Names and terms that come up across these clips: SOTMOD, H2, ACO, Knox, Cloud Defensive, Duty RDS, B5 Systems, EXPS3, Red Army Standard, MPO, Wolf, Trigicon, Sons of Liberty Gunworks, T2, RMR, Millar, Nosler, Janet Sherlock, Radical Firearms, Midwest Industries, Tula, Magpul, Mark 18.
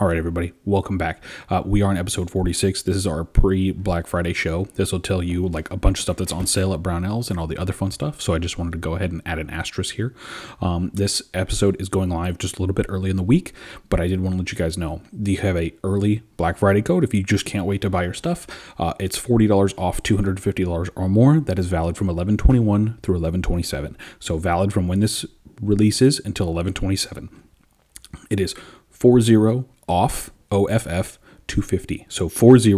All right, everybody, welcome back. We are on episode 46. This is our pre-Black Friday show. This will tell you like a bunch of stuff that's on sale at Brownells and all the other fun stuff. So I just wanted to go ahead and add an asterisk here. This episode is going live just a little bit early in the week, but I did want to let you guys know you have a early Black Friday code if you just can't wait to buy your stuff. It's $40 off $250 or more. That is valid from 11/21 through 11/27. So valid from when this releases until 11/27. It is 40 off OFF 250. So 40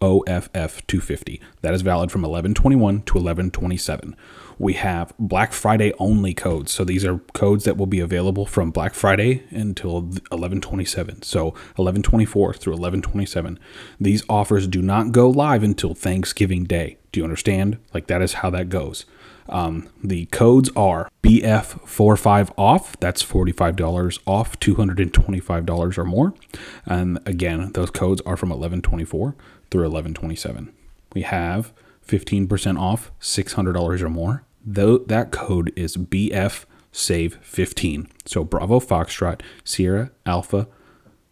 OFF 250. That is valid from 11/21 to 11/27. We have Black Friday only codes. So these are codes that will be available from Black Friday until 11/27. So 11/24 through 11/27. These offers do not go live until Thanksgiving Day. Do you understand? Like that is how that goes. The codes are BF45 off, that's $45 off, $225 or more. And again, those codes are from 11/24 through 11/27. We have 15% off, $600 or more. Though that code is BF save 15. So Bravo Foxtrot Sierra Alpha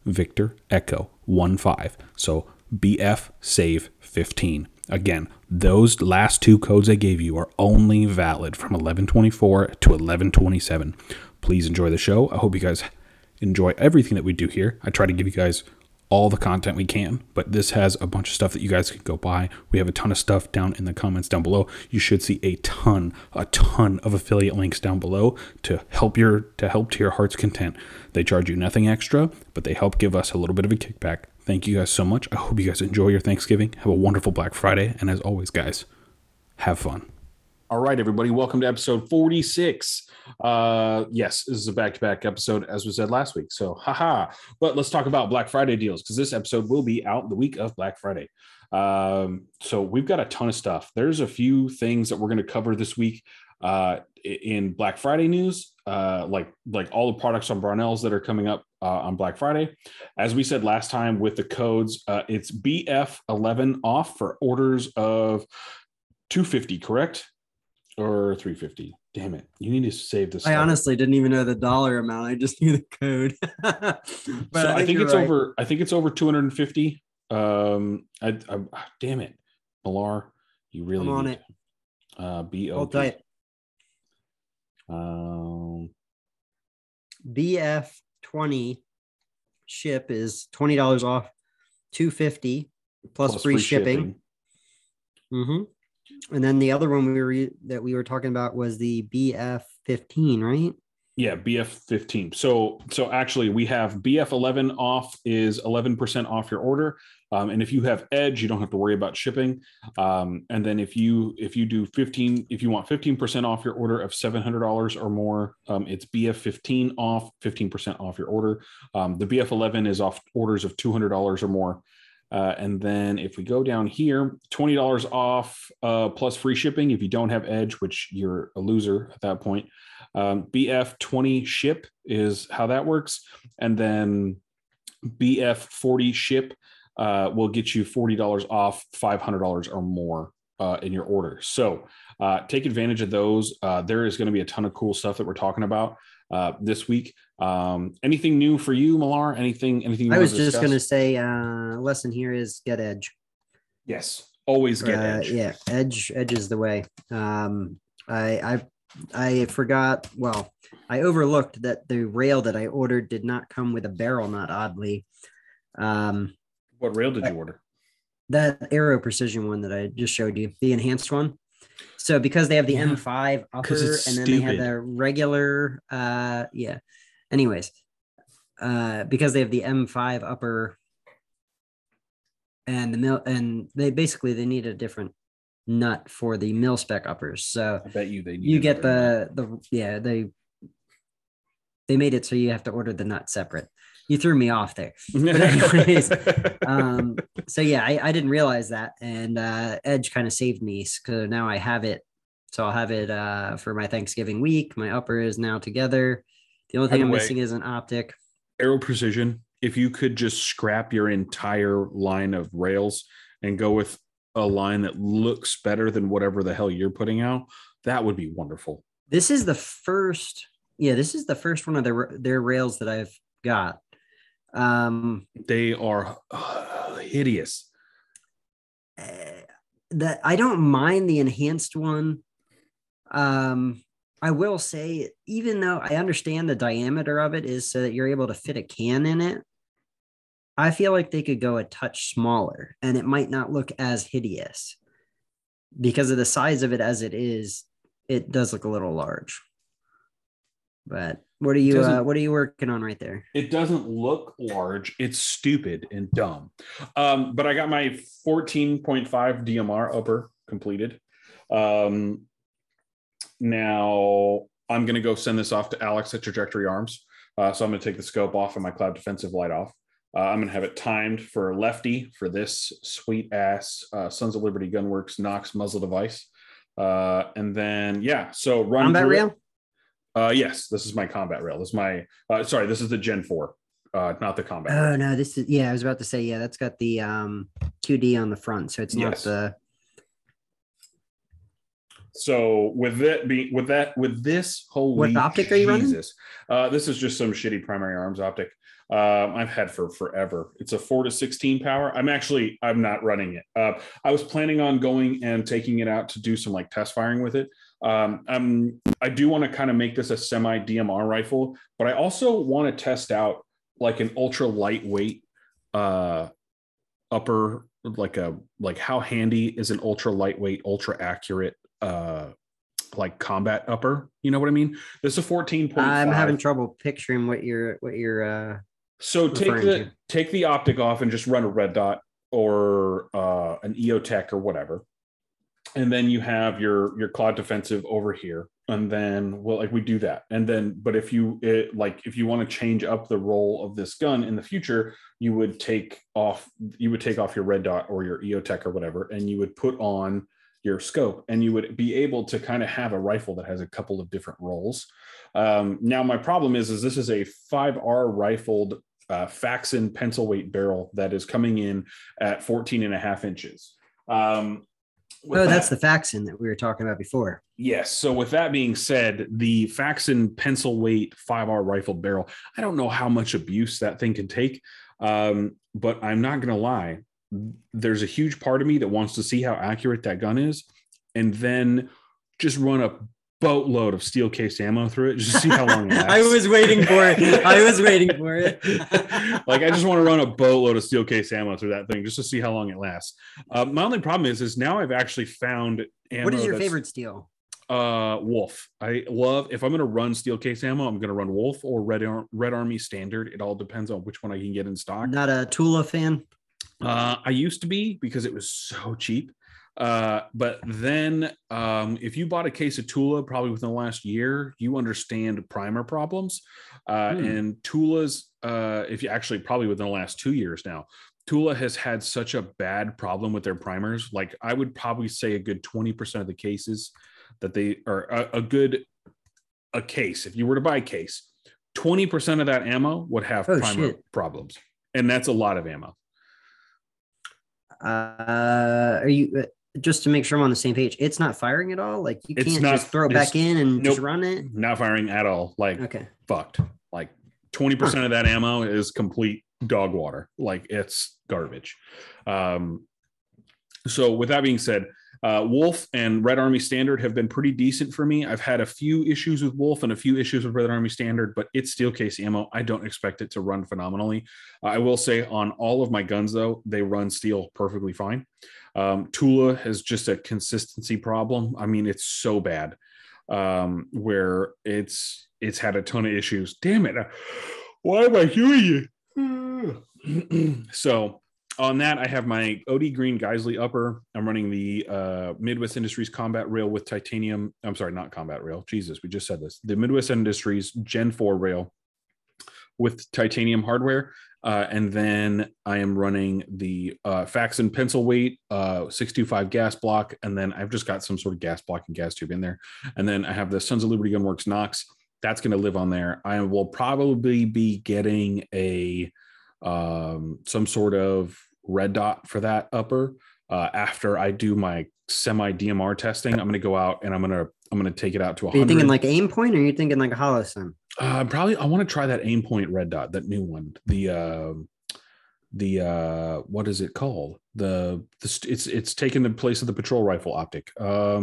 Victor Echo 15. So BF save 15. Again, those last two codes I gave you are only valid from 11/24 to 11/27. Please enjoy the show. I hope you guys enjoy everything that we do here. I try to give you guys all the content we can, but this has a bunch of stuff that you guys can go buy. We have a ton of stuff down in the comments down below. You should see a ton of affiliate links down below to help to your heart's content. They charge you nothing extra, but they help give us a little bit of a kickback. Thank you guys so much. I hope you guys enjoy your Thanksgiving. Have a wonderful Black Friday. And as always, guys, have fun. All right, everybody. Welcome to episode 46. Yes, this is a back-to-back episode, as we said last week. So, But let's talk about Black Friday deals, because this episode will be out the week of Black Friday. So we've got a ton of stuff. There's a few things that we're going to cover this week in Black Friday news, like all the products on Brownells that are coming up on Black Friday. As we said last time with the codes, it's BF11 off for orders of 250, correct? Or 350. Damn it. You need to save this. I honestly didn't even know the dollar amount. I just knew the code. But so I think it's right. I think it's over 250. Damn it. Millar, you really I'm on it. BOP. BF20 ship is $20 off 250 plus free shipping. Mm-hmm. And then the other one we were talking about was the BF15, right? Yeah, BF15. So actually we have BF11 off is 11% off your order. And if you have Edge, you don't have to worry about shipping. And then if you want 15% off your order of $700 or more, it's BF15 off 15% off your order. The BF11 is off orders of $200 or more. And then if we go down here, $20 off plus free shipping if you don't have Edge, which you're a loser at that point. BF20 ship is how that works. And then BF40 ship will get you $40 off $500 or more in your order. So take advantage of those. There is going to be a ton of cool stuff that we're talking about this week. Anything new for you, Millar? Anything? I was just going to say, lesson here is get Edge. Yes. Always get Edge. Yeah. Edge is the way. I forgot. Well, I overlooked that the rail that I ordered did not come with a barrel nut, oddly. What rail did you order? That Aero Precision one that I just showed you, the enhanced one. So because they have the M5 upper and then they have the regular, Anyways, because they have the M5 upper and the mill, and they need a different nut for the mill spec uppers. So I bet you get they made it so you have to order the nut separate. You threw me off there. But anyways, so yeah, I didn't realize that. And Edge kind of saved me because now I have it. So I'll have it for my Thanksgiving week. My upper is now together. The only thing I'm missing is an optic. Aero Precision, if you could just scrap your entire line of rails and go with a line that looks better than whatever the hell you're putting out, that would be wonderful. This is the first one of their rails that I've got. They are hideous. I don't mind the enhanced one. I will say, even though I understand the diameter of it is so that you're able to fit a can in it, I feel like they could go a touch smaller and it might not look as hideous. Because of the size of it as it is, it does look a little large. But what are you working on right there? It doesn't look large. It's stupid and dumb. But I got my 14.5 DMR upper completed. Now I'm going to go send this off to Alex at Trajectory Arms. So I'm going to take the scope off and my Cloud Defensive light off. I'm going to have it timed for lefty for this sweet ass Sons of Liberty Gunworks Knox muzzle device. And then, yeah, so run combat rail. Yes, this is my combat rail. This is my, sorry, this is the Gen 4, not the combat. Oh, no, this is, yeah, I was about to say, yeah, that's got the QD on the front. So it's not the. So with that being, with this whole, what optic are you running? This is just some shitty primary arms optic. I've had for forever. It's a 4-16 power. I'm not running it. I was planning on going and taking it out to do some like test firing with it. I do want to kind of make this a semi DMR rifle, but I also want to test out like an ultra lightweight upper, like how handy is an ultra lightweight, ultra accurate like combat upper. You know what I mean? This is a 14.5. I'm having trouble picturing what you're So take the optic off and just run a red dot or an EOTech or whatever. And then you have your Cloud Defensive over here. And then, well, like we do that. And then, but if you, if you want to change up the role of this gun in the future, you would take off your red dot or your EOTech or whatever, and you would put on your scope and you would be able to kind of have a rifle that has a couple of different roles. Now, my problem is this is a 5R rifled Faxon pencil weight barrel that is coming in at 14.5 inches. That's the Faxon that we were talking about before. Yes. So with that being said, the Faxon pencil weight 5R rifled barrel, I don't know how much abuse that thing can take, but I'm not going to lie. There's a huge part of me that wants to see how accurate that gun is and then just run a boatload of steel case ammo through it just to see how long it lasts. I was waiting for it. Like, I just want to run a boatload of steel case ammo through that thing just to see how long it lasts. My only problem is now I've actually found ammo. What is your favorite steel? Wolf. I love, if I'm going to run steel case ammo, I'm going to run Wolf or Red Army Standard. It all depends on which one I can get in stock. Not a Tula fan? I used to be because it was so cheap. But then if you bought a case of Tula probably within the last year, you understand primer problems. And Tula's, if you actually probably within the last 2 years now, Tula has had such a bad problem with their primers. Like I would probably say a good 20% of the cases that they are a case. If you were to buy a case, 20% of that ammo would have primer problems. And that's a lot of ammo. Are you just to make sure I'm on the same page? It's not firing at all. Like you can't just throw it back in and just run it. Not firing at all. Like fucked. Like 20% of that ammo is complete dog water. Like it's garbage. So with that being said, Wolf and Red Army Standard have been pretty decent for me. I've had a few issues with Wolf and a few issues with Red Army Standard, but it's steel case ammo. I don't expect it to run phenomenally. I will say on all of my guns, though, they run steel perfectly fine. Tula has just a consistency problem. I mean, it's so bad where it's had a ton of issues. Damn it. Why am I hearing you? So... on that, I have my OD Green Geissele upper. I'm running the Midwest Industries Combat Rail with titanium. I'm sorry, not Combat Rail. Jesus, we just said this. The Midwest Industries Gen 4 rail with titanium hardware. And then I am running the Faxon pencil weight, 625 gas block. And then I've just got some sort of gas block and gas tube in there. And then I have the Sons of Liberty Gunworks Knox. That's going to live on there. I will probably be getting a some sort of red dot for that upper after I do my semi DMR testing, I'm going to go out and I'm going to take it out to 100. Are you thinking like Aimpoint, or are you thinking like a Holosun? Probably I want to try that Aimpoint red dot, that new one. The what is it called? It's taken the place of the Patrol Rifle Optic. Let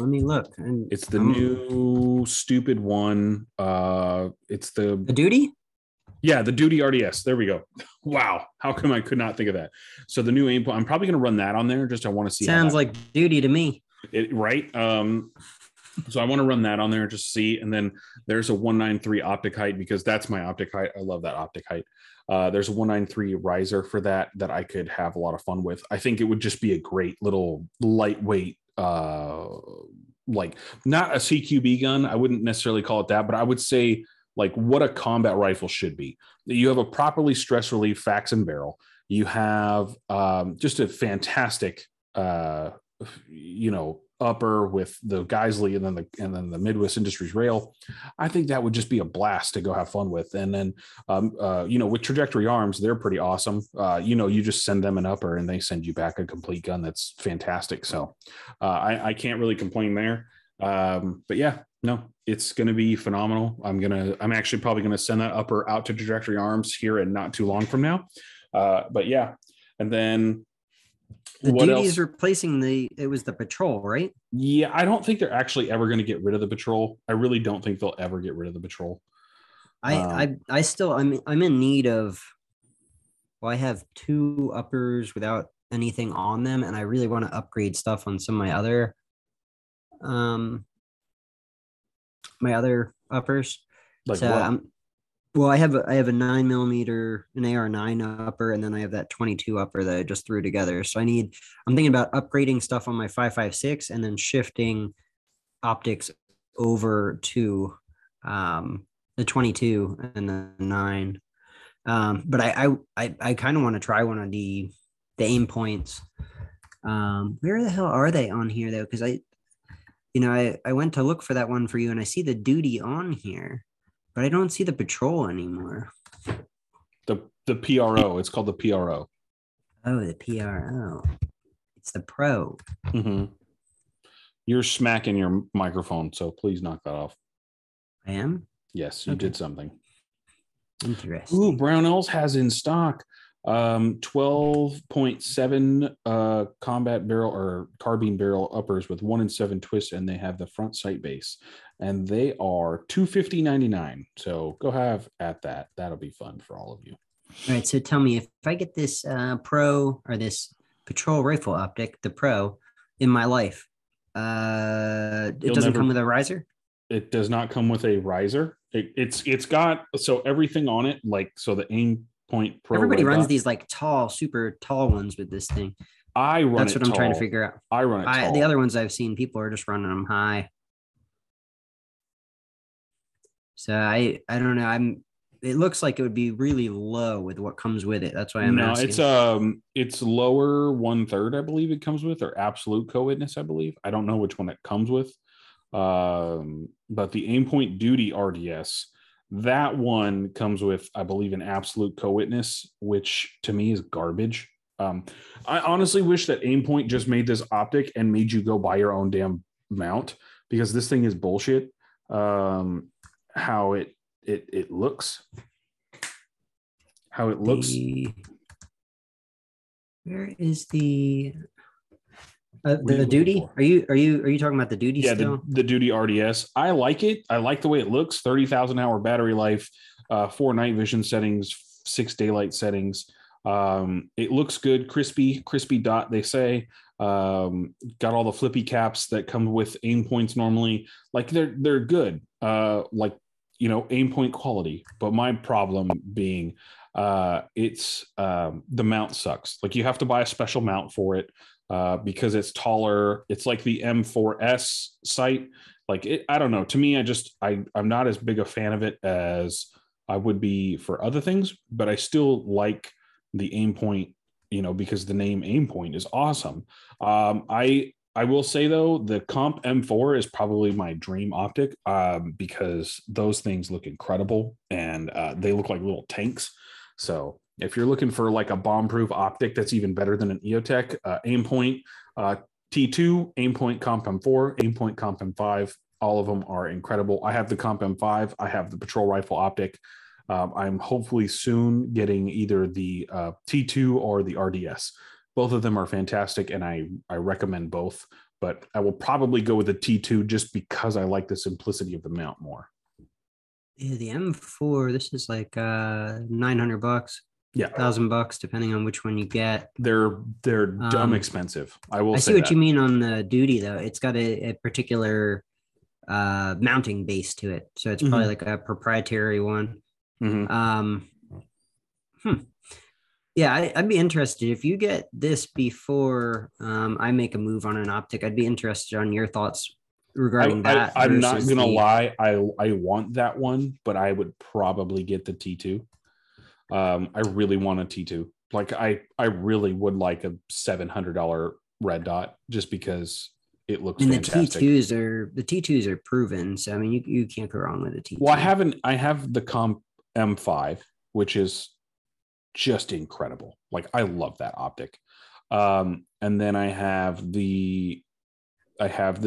me look. It's the new stupid one. It's the Duty. Yeah, the Duty RDS. There we go. Wow. How come I could not think of that? So the new Aimpoint, I'm probably going to run that on there. Just I want to see. Sounds like Duty to me. Right. So I want to run that on there, just see. And then there's a 193 optic height, because that's my optic height. I love that optic height. There's a 193 riser for that I could have a lot of fun with. I think it would just be a great little lightweight, like not a CQB gun. I wouldn't necessarily call it that, but I would say like what a combat rifle should be. You have a properly stress relief Faxon barrel. You have just a fantastic, upper with the Geissele and then the Midwest Industries rail. I think that would just be a blast to go have fun with. And then, with Trajectory Arms, they're pretty awesome. You just send them an upper and they send you back a complete gun. That's fantastic. So I can't really complain there. But yeah, no, it's going to be phenomenal. I'm actually probably going to send that upper out to Trajectory Arms here and not too long from now. But yeah. And then, the what Duty else? Is replacing the Patrol, right? Yeah, I don't think they're actually ever going to get rid of the Patrol. I really don't think they'll ever get rid of the Patrol. I'm in need of, well, I have two uppers without anything on them, and I really want to upgrade stuff on some of my other uppers. Like so what? Well, I have a 9mm, an AR9 upper, and then I have that 22 upper that I just threw together. So I'm thinking about upgrading stuff on my 5.56 and then shifting optics over to the 22 and the 9. But I kind of want to try one of the aim points. Where the hell are they on here though? Because I went to look for that one for you, and I see the Duty on here, but I don't see the Patrol anymore. The PRO, it's called the PRO. Oh, the PRO. It's the PRO. Mm-hmm. You're smacking your microphone, so please knock that off. I am? Yes, you did something. Interesting. Ooh, Brownells has in stock 12.7 combat barrel or carbine barrel uppers with 1 in 7 twists, and they have the front sight base, and they are $250.99. So go have at that. That'll be fun for all of you. All right. So tell me, if I get this PRO or this Patrol Rifle Optic, the PRO, in my life, it doesn't come with a riser. It does not come with a riser. It's got so everything on it, like so the aim. Point Pro. Everybody runs up. These like tall, super tall ones with this thing. I run. That's what I'm trying to figure out. I run it. The other ones I've seen, people are just running them high. So I don't know. It looks like it would be really low with what comes with it. That's why I'm asking. It's lower 1/3, I believe it comes with, or absolute co-witness, I believe. I don't know which one it comes with. But the Aimpoint Duty RDS. That one comes with, I believe, an absolute co-witness, which to me is garbage. I honestly wish that Aimpoint just made this optic and made you go buy your own damn mount, because this thing is bullshit. How it looks, how it looks. Where is the Duty? Are you talking about the Duty? Yeah, still? The Duty RDS. I like it. I like the way it looks. 30,000 hour battery life, 4 night vision settings, 6 daylight settings. It looks good, crispy dot. They say got all the flippy caps that come with aim points normally. Like they're good. Aim point quality. But my problem being, the mount sucks. Like you have to buy a special mount for it. Because it's taller, it's like the M4S sight. Like it, I don't know. To me, I'm not as big a fan of it as I would be for other things, but I still like the Aimpoint, because the name Aimpoint is awesome. I will say though, the Comp M4 is probably my dream optic, because those things look incredible and they look like little tanks. So If you're looking for like a bomb-proof optic that's even better than an EOTech, Aimpoint T2, Aimpoint Comp M4, Aimpoint Comp M5, all of them are incredible. I have the Comp M5. I have the Patrol Rifle Optic. I'm hopefully soon getting either the T2 or the RDS. Both of them are fantastic, and I recommend both. But I will probably go with the T2 just because I like the simplicity of the mount more. Yeah, the M4, this is like $900. Yeah, $1,000 depending on which one you get. They're dumb expensive. I will. I see what you mean on the Duty though. It's got a particular mounting base to it, so it's probably like a proprietary one. Yeah, I'd be interested if you get this before I make a move on an optic. I'd be interested on your thoughts regarding that. I'm not gonna lie, I want that one, but I would probably get the T2. I really want a T2. Like I really would like a $700 red dot just because it looks fantastic. The T2s are proven. So I mean you can't go wrong with a T2. Well, I have the Comp M5, which is just incredible. Like I love that optic. And then I have the Comp.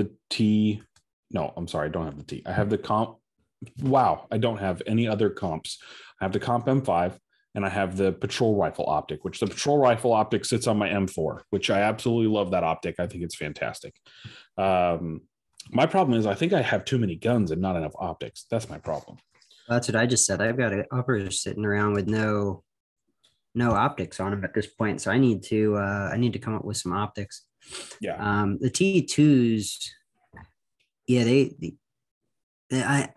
Wow, I don't have any other comps. I have the Comp M5 and I have the Patrol Rifle Optic, which the Patrol Rifle Optic sits on my M4, which I absolutely love that optic. I think it's fantastic. My problem is I think I have too many guns and not enough optics. That's my problem. That's what I just said. I've got an operator sitting around with no optics on him at this point. So I need to come up with some optics. Yeah. The T2s. Yeah.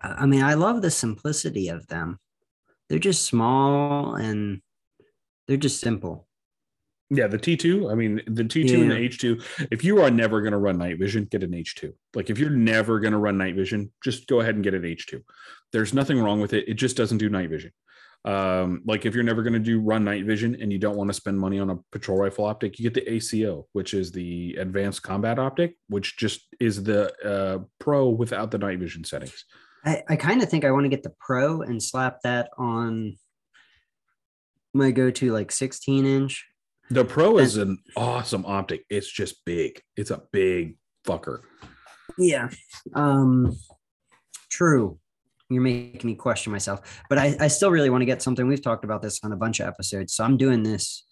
I mean, I love the simplicity of them. They're just small and they're just simple. Yeah, the T2. I mean, the T2 and the H2. If you are never going to run night vision, get an H2. Like, if you're never going to run night vision, just go ahead and get an H2. There's nothing wrong with it. It just doesn't do night vision. Like, if you're never going to run night vision and you don't want to spend money on a Patrol Rifle Optic, you get the ACO, which is the Advanced Combat Optic, which just is the PRO without the night vision settings. I kind of think I want to get the PRO and slap that on my go-to like 16-inch. The PRO is an awesome optic. It's just big. It's a big fucker. Yeah. True. You're making me question myself. But I still really want to get something. We've talked about this on a bunch of episodes. So I'm doing this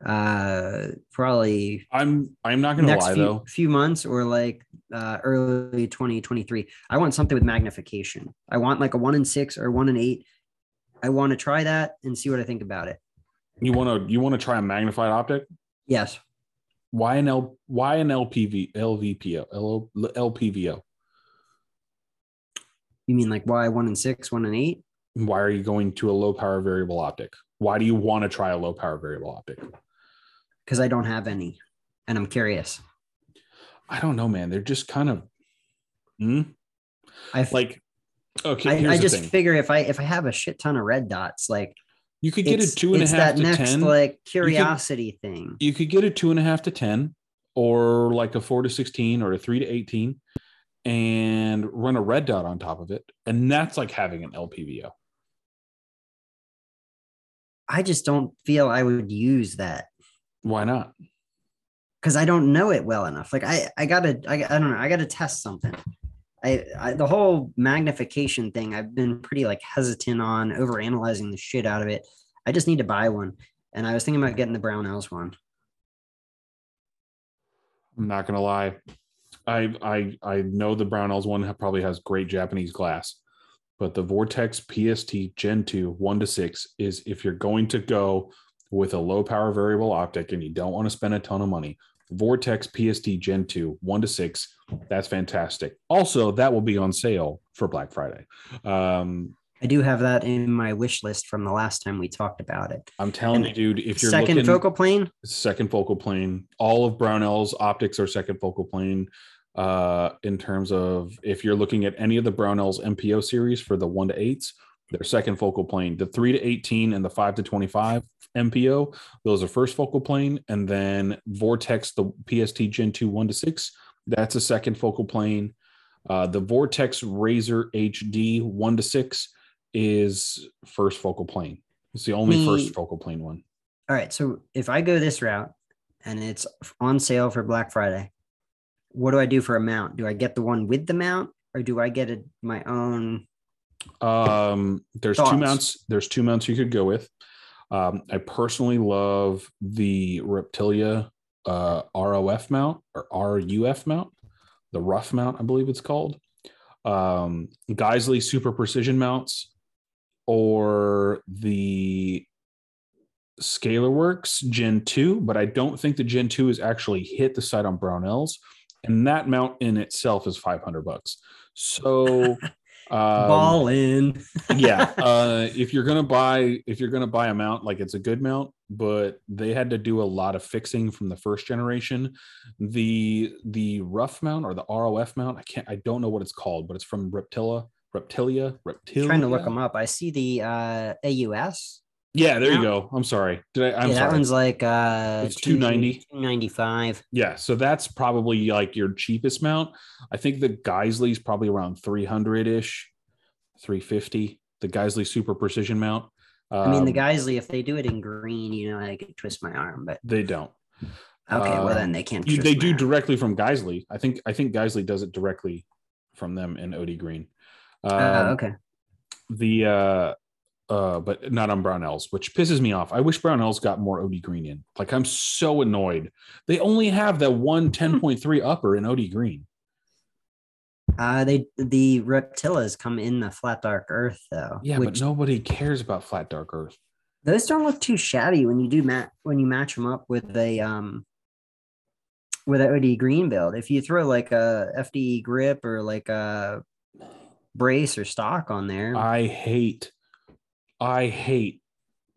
probably I'm not gonna lie though. Few months or like early 2023. I want something with magnification. I want like a 1 in 6 or 1 in 8. I want to try that and see what I think about it. You want to try a magnified optic? Yes. Why an LPVO? You mean like why 1 in 6, 1 in 8? Why are you going to a low power variable optic? Why do you want to try a low power variable optic? Because I don't have any, and I'm curious. I don't know, man. They're just kind of. Figure if I have a shit ton of red dots, like. You could get a 2.5 to 10. Like curiosity thing. You could get a 2.5 to 10, or like a 4 to 16, or a 3 to 18, and run a red dot on top of it, and that's like having an LPVO. I just don't feel I would use that. Why not? Because I don't know it well enough. Like I gotta test something. I the whole magnification thing, I've been pretty like hesitant on overanalyzing the shit out of it. I just need to buy one. And I was thinking about getting the Brownells one. I'm not going to lie. I know the Brownells one probably has great Japanese glass, but the Vortex PST Gen 2 1 to 6 is, if you're going to go with a low power variable optic and you don't want to spend a ton of money, Vortex PST Gen 2 1 to 6, that's fantastic. Also, that will be on sale for Black Friday. I do have that in my wish list from the last time we talked about it. I'm telling you, dude, if you're second focal plane, all of Brownell's optics are second focal plane. In terms of, if you're looking at any of the Brownell's MPO series for the 1 to 8s, they're second focal plane. The 3 to 18 and the 5 to 25 MPO, those are first focal plane, and then Vortex, the PST Gen 2 1 to 6, that's a second focal plane. The Vortex Razor HD 1 to 6 is first focal plane. It's the only first focal plane one. all right, so if I go this route and it's on sale for Black Friday, what do I do for a mount? Do I get the one with the mount, or do I get my own? There's two mounts. There's two mounts you could go with. I personally love the Reptilia ROF mount or RUF mount, the rough mount, I believe it's called. Geissele super precision mounts, or the Scalar Works Gen 2, but I don't think the Gen 2 has actually hit the site on Brownells, and that mount in itself is $500. So ball in. Yeah. If you're gonna buy a mount, like, it's a good mount, but they had to do a lot of fixing from the first generation. The rough mount or the ROF mount, I don't know what it's called, but it's from Reptilia. I'm trying to look them up. I see the AUS. Yeah, there you go. I'm sorry. That one's like it's $290. $295. Yeah, so that's probably like your cheapest mount. I think the Geissele is probably around $300-ish, $350. The Geissele super precision mount. I mean, the Geissele, if they do it in green, you know, I could twist my arm, but they don't. Okay, well then they can't. They do directly from Geissele. I think Geissele does it directly from them in OD green. Okay. But not on Brownells, which pisses me off. I wish Brownells got more OD green in. Like, I'm so annoyed. They only have that one 10.3 upper in OD green. The Reptilias come in the flat dark earth though. Yeah, but nobody cares about flat dark earth. Those don't look too shabby when you do match them up with a with an OD green build. If you throw like a FDE grip or like a brace or stock on there, I hate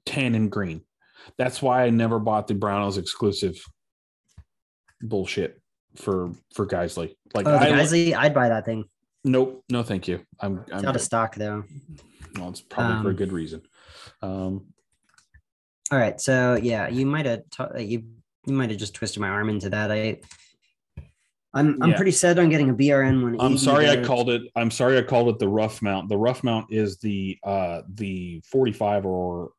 tan and green. That's why I never bought the Brownells exclusive bullshit for Geissele. Like, Geissele, I'd buy that thing. Nope, no thank you. I'm out of stock though. Well, it's probably for a good reason. All right, so yeah, you might have just twisted my arm into that. I'm pretty set on getting a BRN 180. I'm sorry I called it the rough mount. The rough mount is the 45 or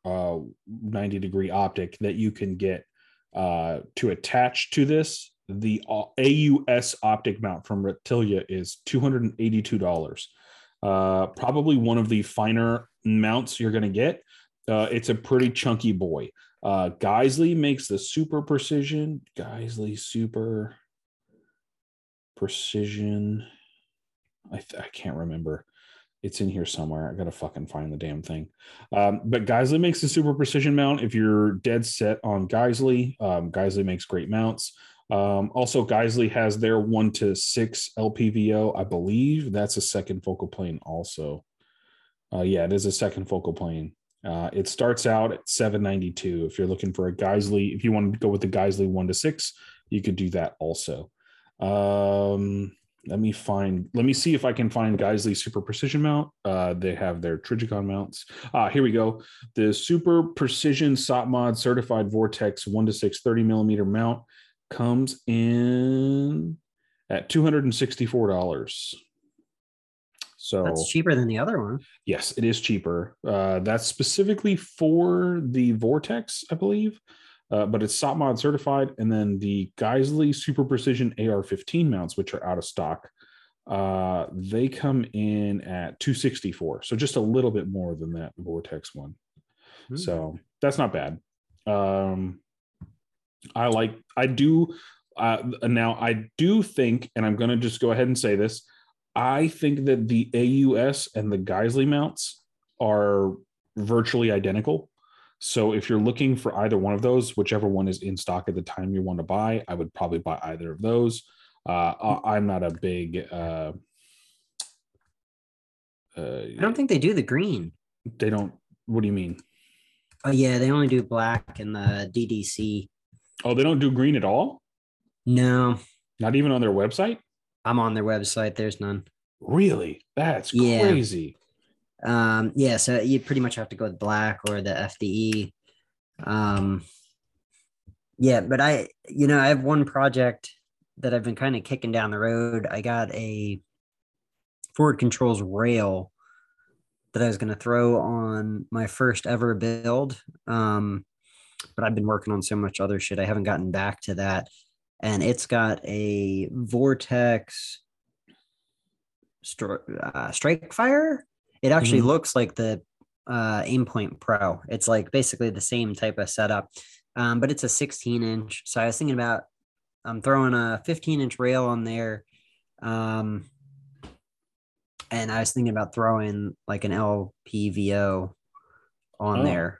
90 degree optic that you can get to attach to this. The AUS optic mount from Reptilia is $282. Probably one of the finer mounts you're going to get. It's a pretty chunky boy. Geissele makes the super precision. Geissele super precision. I can't remember. It's in here somewhere. I gotta fucking find the damn thing. But Geissele makes the super precision mount. If you're dead set on Geissele, Geissele makes great mounts. Also, Geissele has their 1-6 LPVO. I believe that's a second focal plane. Also, yeah, it is a second focal plane. It starts out at $792. If you're looking for a Geissele, if you want to go with the Geissele 1-6, you could do that also. Let me see if I can find Geissele super precision mount. They have their Trigicon mounts. Here we go. The super precision SOTMOD certified Vortex 1-6 30mm mount comes in at $264. So that's cheaper than the other one. Yes, it is cheaper. That's specifically for the Vortex, I believe. But it's SOTMOD certified, and then the Geissele Super Precision AR-15 mounts, which are out of stock, they come in at $264. So just a little bit more than that Vortex one. Mm-hmm. So that's not bad. I do think, and I'm going to just go ahead and say this, I think that the AUS and the Geissele mounts are virtually identical. So if you're looking for either one of those, whichever one is in stock at the time you want to buy, I would probably buy either of those. I'm not a big... I don't think they do the green. They don't? What do you mean? Oh, yeah, they only do black and the DDC. Oh, they don't do green at all? No. Not even on their website? I'm on their website. There's none. Really? That's crazy. Yeah, so you pretty much have to go with black or the FDE. Yeah, but I have one project that I've been kind of kicking down the road. I got a Forward Controls rail that I was going to throw on my first ever build. but I've been working on so much other shit. I haven't gotten back to that. And it's got a Vortex strike fire. It actually looks like the Aimpoint PRO. It's like basically the same type of setup, but it's a 16 inch. So I was thinking about I'm throwing a 15 inch rail on there. And I was thinking about throwing like an LPVO on there,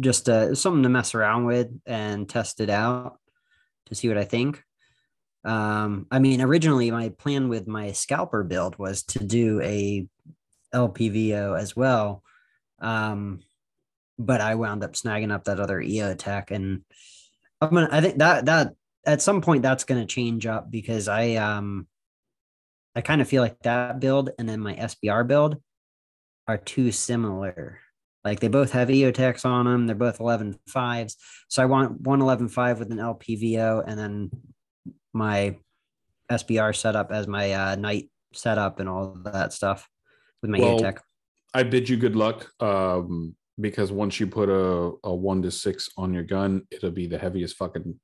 just something to mess around with and test it out to see what I think. I mean, originally my plan with my scalper build was to do a LPVO as well, but I wound up snagging up that other EOTech, and I think that at some point that's going to change up, because I kind of feel like that build and then my SBR build are too similar. Like they both have EOTechs on them. They're both 11.5s. So I want one 11.5 with an LPVO, and then my SBR setup as my night setup and all that stuff with my EOTech. I bid you good luck, because once you put a 1-6 on your gun, it'll be the heaviest fucking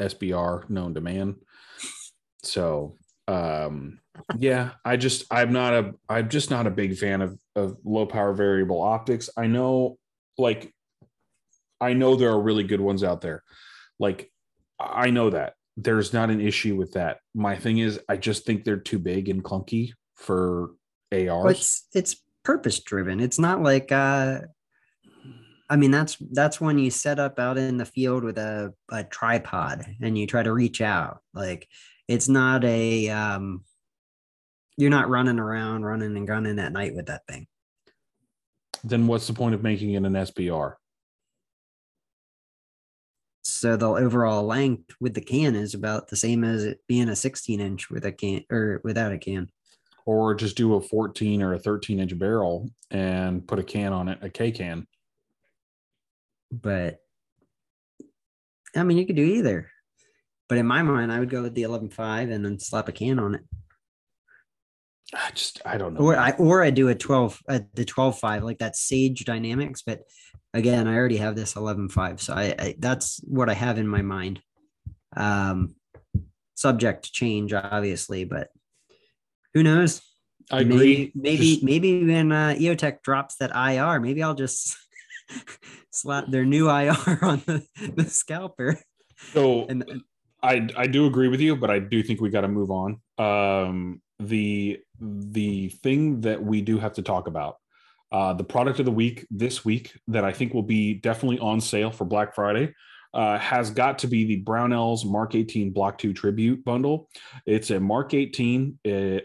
SBR known to man. So... yeah, I'm just not a big fan of low power variable optics. I know there are really good ones out there. Like, I know that there's not an issue with that. My thing is, I just think they're too big and clunky for ARs. But it's purpose driven. It's not like, I mean, that's when you set up out in the field with a tripod and you try to reach out. Like, it's not a, you're not running and gunning at night with that thing. Then what's the point of making it an SBR? So the overall length with the can is about the same as it being a 16 inch with a can or without a can. Or just do a 14 or a 13 inch barrel and put a can on it, a K can. But I mean, you could do either. But in my mind, I would go with the 11.5 and then slap a can on it. I don't know. Or I do a 12.5, like that Sage Dynamics. But again, I already have this 11.5, so I that's what I have in my mind. Subject to change, obviously, but who knows? I agree. Maybe when EOTech drops that IR, maybe I'll just slap their new IR on the scalper. So. And, I do agree with you, but I do think we got to move on. The thing that we do have to talk about, the product of the week this week that I think will be definitely on sale for Black Friday, has got to be the Brownells Mark 18 Block 2 Tribute Bundle. It's a Mark 18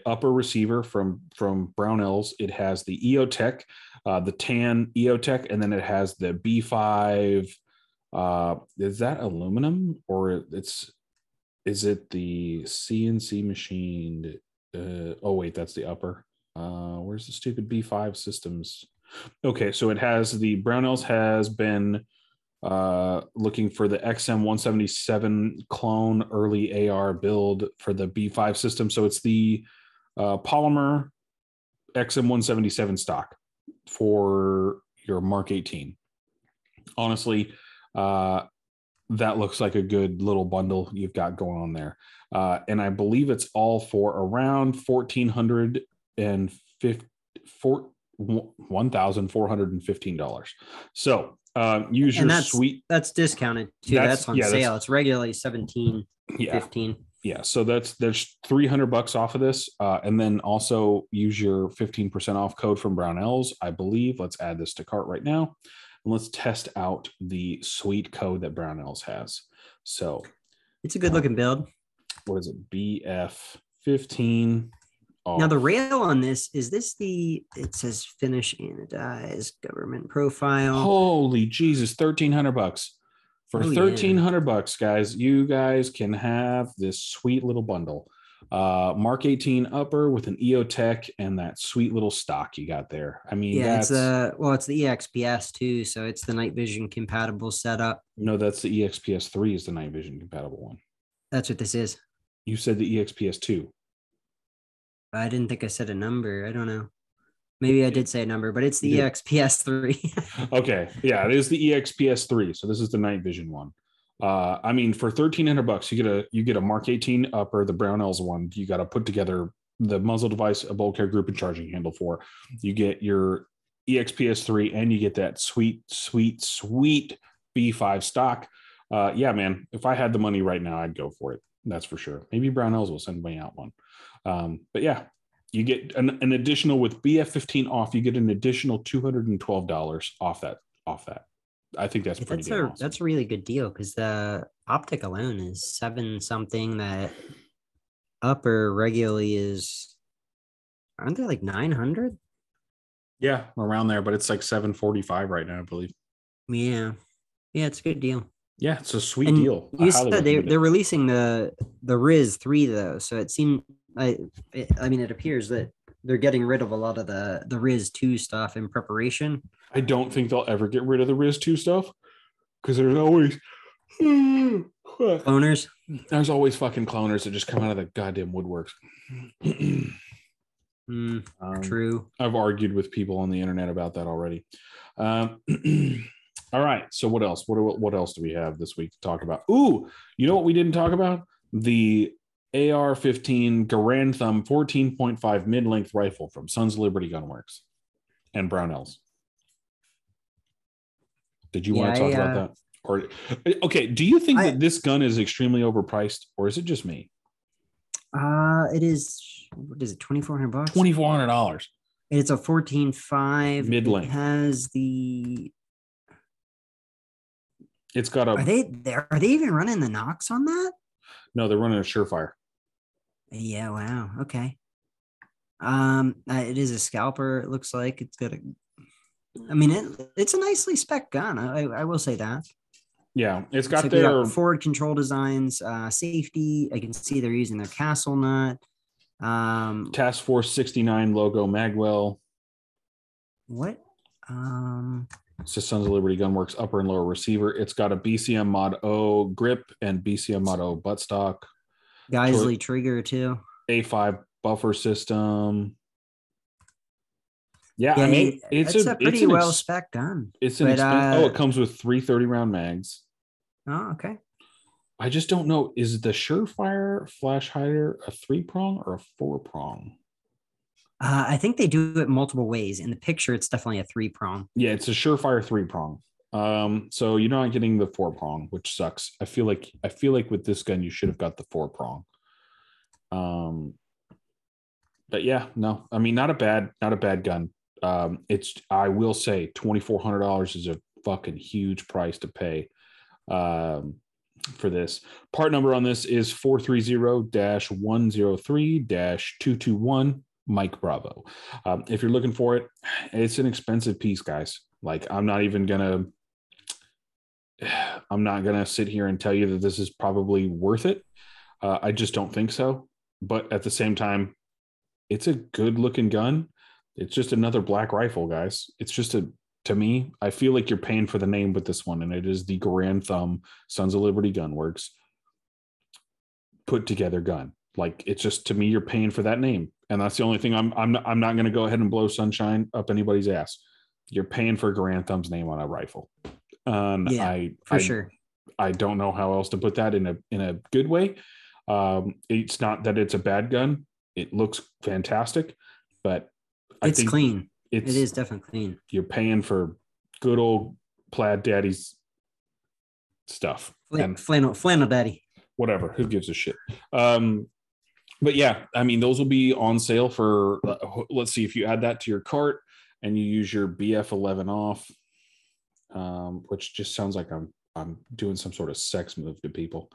upper receiver from Brownells. It has the EOTech, the tan EOTech, and then it has the B5. Is that aluminum or it's... Is it the CNC machined? Oh, wait, that's the upper. Where's the stupid B5 systems? Okay, so it has the Brownells has been looking for the XM177 clone early AR build for the B5 system. So it's the polymer XM177 stock for your Mark 18. Honestly, that looks like a good little bundle you've got going on there. And I believe it's all for around $1,415. So use and your suite. That's discounted too. That's on sale. It's regularly $17.15. Yeah. So there's $300 off of this. And then also use your 15% off code from Brownells, I believe. Let's add this to cart right now. Let's test out the sweet code that Brownells has. So it's a good looking build. What is it? BF15. Oh. Now the rail on this, it says finish anodized government profile. Holy Jesus. $1,300 for $1,300, guys. You guys can have this sweet little bundle, Mark 18 upper with an EOTech and that sweet little stock you got there. I mean, yeah, it's the EXPS too, so it's the night vision compatible setup. No, that's the EXPS 3 is the night vision compatible one. That's what this is. You said the EXPS 2. I didn't think I said a number. I don't know. Maybe I did say a number, but it's the EXPS3. Okay. Yeah, it is the EXPS3. So this is the night vision one. I mean, for $1,300, you get a Mark 18 upper, the Brownells one. You got to put together the muzzle device, a bolt care group, and charging handle for. You get your EXPS3, and you get that sweet, sweet, sweet B5 stock. Yeah, man, if I had the money right now, I'd go for it. That's for sure. Maybe Brownells will send me out one. But yeah, you get an additional with BF15 off. You get an additional $212 off that. I think that's pretty awesome. That's a really good deal because the optic alone is seven something. That upper regularly is, aren't they like 900? Yeah, around there, but it's like 745 right now, I believe. Yeah, it's a good deal. Yeah, it's a sweet deal. You said they're releasing the Riz 3 though, so it seemed it appears that they're getting rid of a lot of the Riz 2 stuff in preparation. I don't think they'll ever get rid of the Riz 2 stuff because there's always cloners. There's always fucking cloners that just come out of the goddamn woodworks. True. I've argued with people on the internet about that already. All right. So what else? What else do we have this week to talk about? Ooh, you know what we didn't talk about? The AR-15 Garantham 14.5 mid-length rifle from Sons of Liberty Gunworks and Brownells. Did you want to talk about that? Do you think that this gun is extremely overpriced, or is it just me? It is. What is it? $2,400. $2,400. It's a 14.5 mid-length. It has the. It's got a. Are they even running the Knox on that? No, they're running a Surefire. Yeah. Wow. Okay. It is a scalper. It looks like it's got a. I mean, it's a nicely spec gun. I will say that. Yeah, it's got their forward control designs, safety. I can see they're using their Castle Nut. Task Force 69 logo, Magwell. What? It's the Sons of Liberty Gunworks upper and lower receiver. It's got a BCM Mod O grip and BCM Mod O buttstock. Geissele trigger too. A5 buffer system. Yeah, I mean, it's a pretty well spec gun. It's an expensive. It comes with 3 30-round mags. Oh, okay. I just don't know. Is the Surefire flash hider a 3-prong or a 4-prong? I think they do it multiple ways. In the picture, it's definitely a 3-prong. Yeah, it's a Surefire 3-prong. So you're not getting the 4-prong, which sucks. I feel like with this gun, you should have got the 4-prong. But yeah, no, I mean, not a bad gun. I will say $2,400 is a fucking huge price to pay for this. Part number on this is 430-103-221 Mike Bravo. If you're looking for it, it's an expensive piece, guys. Like, I'm not gonna sit here and tell you that this is probably worth it. I just don't think so. But at the same time, it's a good looking gun. It's just another black rifle, guys. It's just to me, I feel like you're paying for the name with this one, and it is the Garantham Sons of Liberty Gunworks put together gun. Like, it's just, to me, you're paying for that name, and that's the only thing. I'm not going to go ahead and blow sunshine up anybody's ass. You're paying for Garantham's name on a rifle. Sure. I don't know how else to put that in a good way. It's not that it's a bad gun. It looks fantastic, but it's clean. It is definitely clean. You're paying for good old plaid daddy's stuff. Flannel daddy. Whatever. Who gives a shit? But yeah, I mean, those will be on sale for, let's see, if you add that to your cart and you use your BF11 off, which just sounds like I'm doing some sort of sex move to people.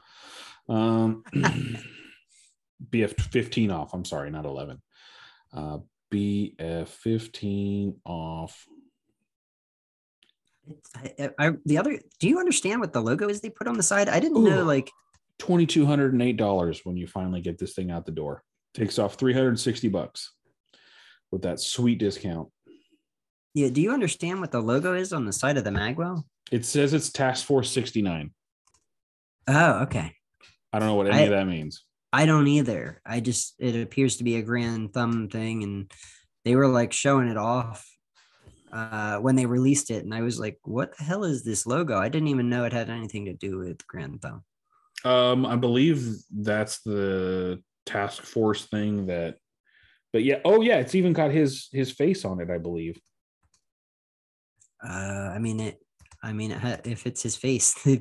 BF15 off. I'm sorry, not 11. BF15 off. Do you understand what the logo is they put on the side? I didn't know. Like $2,208 when you finally get this thing out the door. Takes off $360 with that sweet discount. Yeah. Do you understand what the logo is on the side of the Magwell? It says it's Task Force 69. Oh, okay. I don't know what any of that means. I don't either. It appears to be a Garantham thing, and they were like showing it off when they released it. And I was like, what the hell is this logo? I didn't even know it had anything to do with Grand Thumb. I believe that's the task force thing that, but yeah. Oh yeah. It's even got his face on it, I believe. I mean, if it's his face, they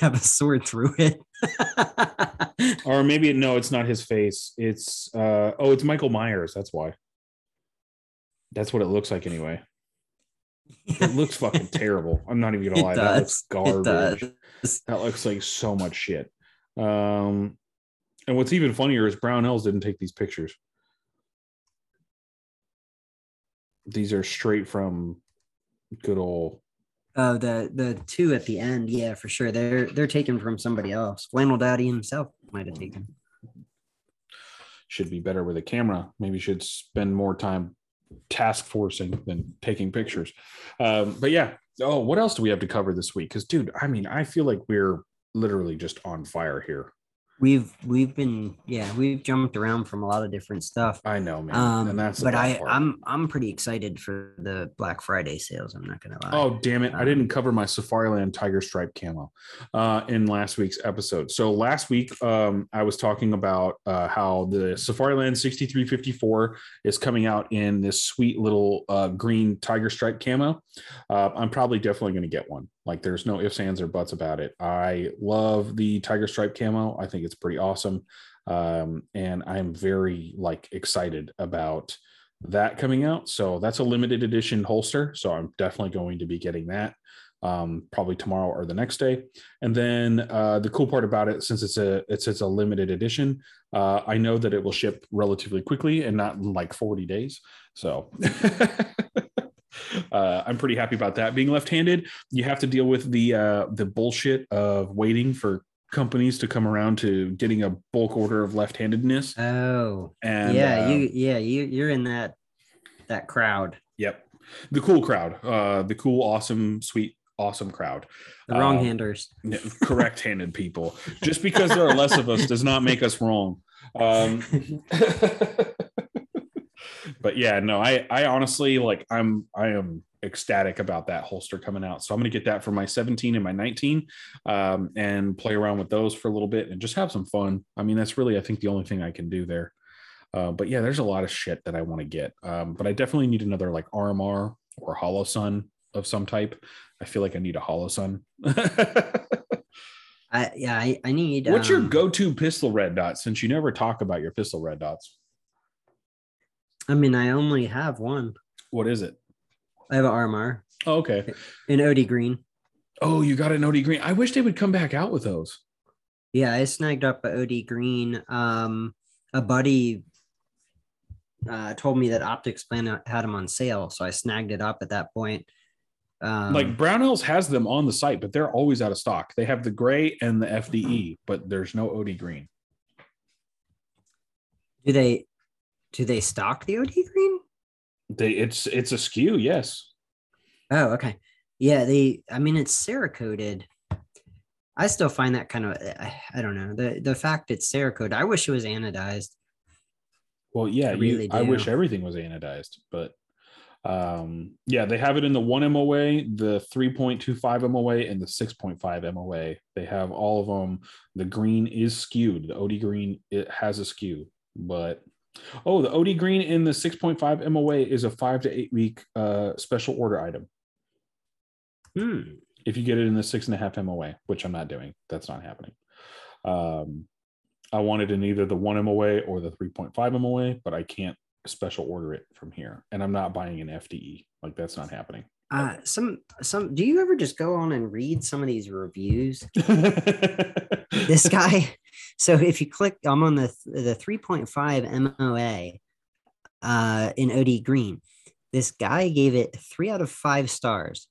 have a sword through it. Or maybe, no, it's not his face. It's, it's Michael Myers. That's why. That's what it looks like anyway. It looks fucking terrible. I'm not even going to lie. That looks garbage. That looks like so much shit. And what's even funnier is Brownells didn't take these pictures. These are straight from good old. Oh, the two at the end, yeah, for sure. They're taken from somebody else. Flannel Daddy himself might have taken. Should be better with a camera. Maybe should spend more time task forcing than taking pictures. But yeah. Oh, what else do we have to cover this week? Because, dude, I mean, I feel like we're literally just on fire here. We've jumped around from a lot of different stuff. I know, man. And that's but I'm pretty excited for the Black Friday sales. I'm not gonna lie. Oh, damn it! I didn't cover my Safariland Tiger Stripe camo in last week's episode. So last week, I was talking about how the Safariland 6354 is coming out in this sweet little green Tiger Stripe camo. I'm definitely gonna get one. Like, there's no ifs, ands, or buts about it. I love the Tiger Stripe camo. I think it's pretty awesome. And I'm very, excited about that coming out. So that's a limited edition holster. So I'm definitely going to be getting that probably tomorrow or the next day. And then the cool part about it, since it's a limited edition, I know that it will ship relatively quickly and not in 40 days. So... I'm pretty happy about that. Being left-handed, you have to deal with the bullshit of waiting for companies to come around to getting a bulk order of left-handedness. Oh, and yeah, you're in that crowd. Yep, the cool crowd, the cool, awesome, sweet, awesome crowd. The wrong-handers, correct-handed people. Just because there are less of us does not make us wrong. But yeah, no, I honestly I am ecstatic about that holster coming out. So I'm going to get that for my 17 and my 19 and play around with those for a little bit and just have some fun. I mean, that's really, I think, the only thing I can do there. But yeah, there's a lot of shit that I want to get. But I definitely need another RMR or Holosun of some type. I feel like I need a Holosun. I need. What's your go-to pistol red dot, since you never talk about your pistol red dots? I mean, I only have one. What is it? I have an RMR. Oh, okay. An OD green. Oh, you got an OD green. I wish they would come back out with those. Yeah, I snagged up an OD green. A buddy told me that Optics Plan had them on sale, so I snagged it up at that point. Brownells has them on the site, but they're always out of stock. They have the gray and the FDE, but there's no OD green. Do they stock the OD green? It's a SKU, yes. Oh, okay. Yeah, it's Cerakoted. I still find that kind of, I don't know, the fact it's Cerakoted. I wish it was anodized. Well, yeah, I wish everything was anodized, but yeah, they have it in the 1 MOA, the 3.25 MOA, and the 6.5 MOA. They have all of them. The green is skewed. The OD green, it has a skew, but... Oh, the OD green in the 6.5 MOA is a 5 to 8 week special order item. If you get it in the 6.5 MOA, which I'm not doing, that's not happening. I want it in either the 1 MOA or the 3.5 MOA, but I can't special order it from here. And I'm not buying an FDE. That's not happening. Do you ever just go on and read some of these reviews? This guy. So if you click, I'm on the 3.5 MOA in OD green. This guy gave it 3 out of 5 stars.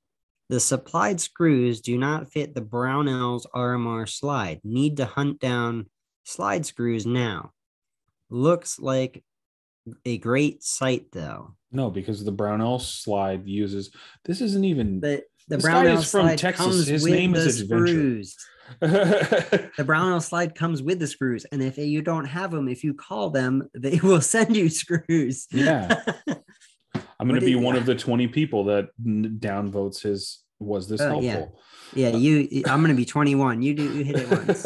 The supplied screws do not fit the Brownells RMR slide. Need to hunt down slide screws now. Looks like a great sight though. No, because the Brownells slide uses. This isn't even. The Brownells slide from Texas. His name is Adventure. The Brownell slide comes with the screws, and if you don't have them, if you call them, they will send you screws. Yeah. I'm going to be one of the 20 people that downvotes his, was this helpful? Yeah. I'm going to be 21. You hit it once.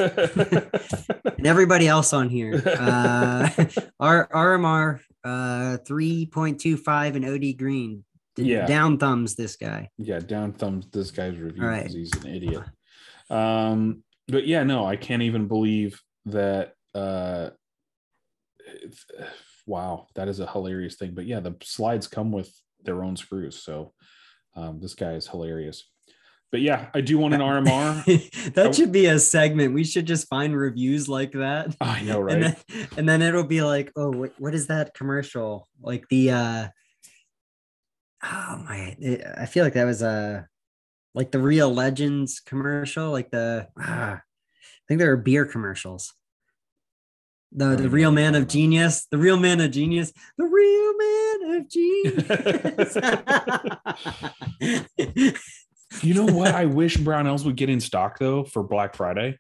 And everybody else on here, our RMR 3.25 and OD Green. Yeah. Down thumbs this guy. Yeah, down thumbs this guy's review because he's an idiot. But yeah, no, I can't even believe that. Wow, that is a hilarious thing. But yeah, the slides come with their own screws. So this guy is hilarious. But yeah, I do want an RMR. That should be a segment. We should just find reviews like that. I know, right? And then it'll be like, oh, what is that commercial? Like the... oh my! I feel like that was like the Real Legends commercial, like the I think there were beer commercials. The Real Man of Genius, the Real Man of Genius, the Real Man of Genius. You know what? I wish Brownells would get in stock though for Black Friday.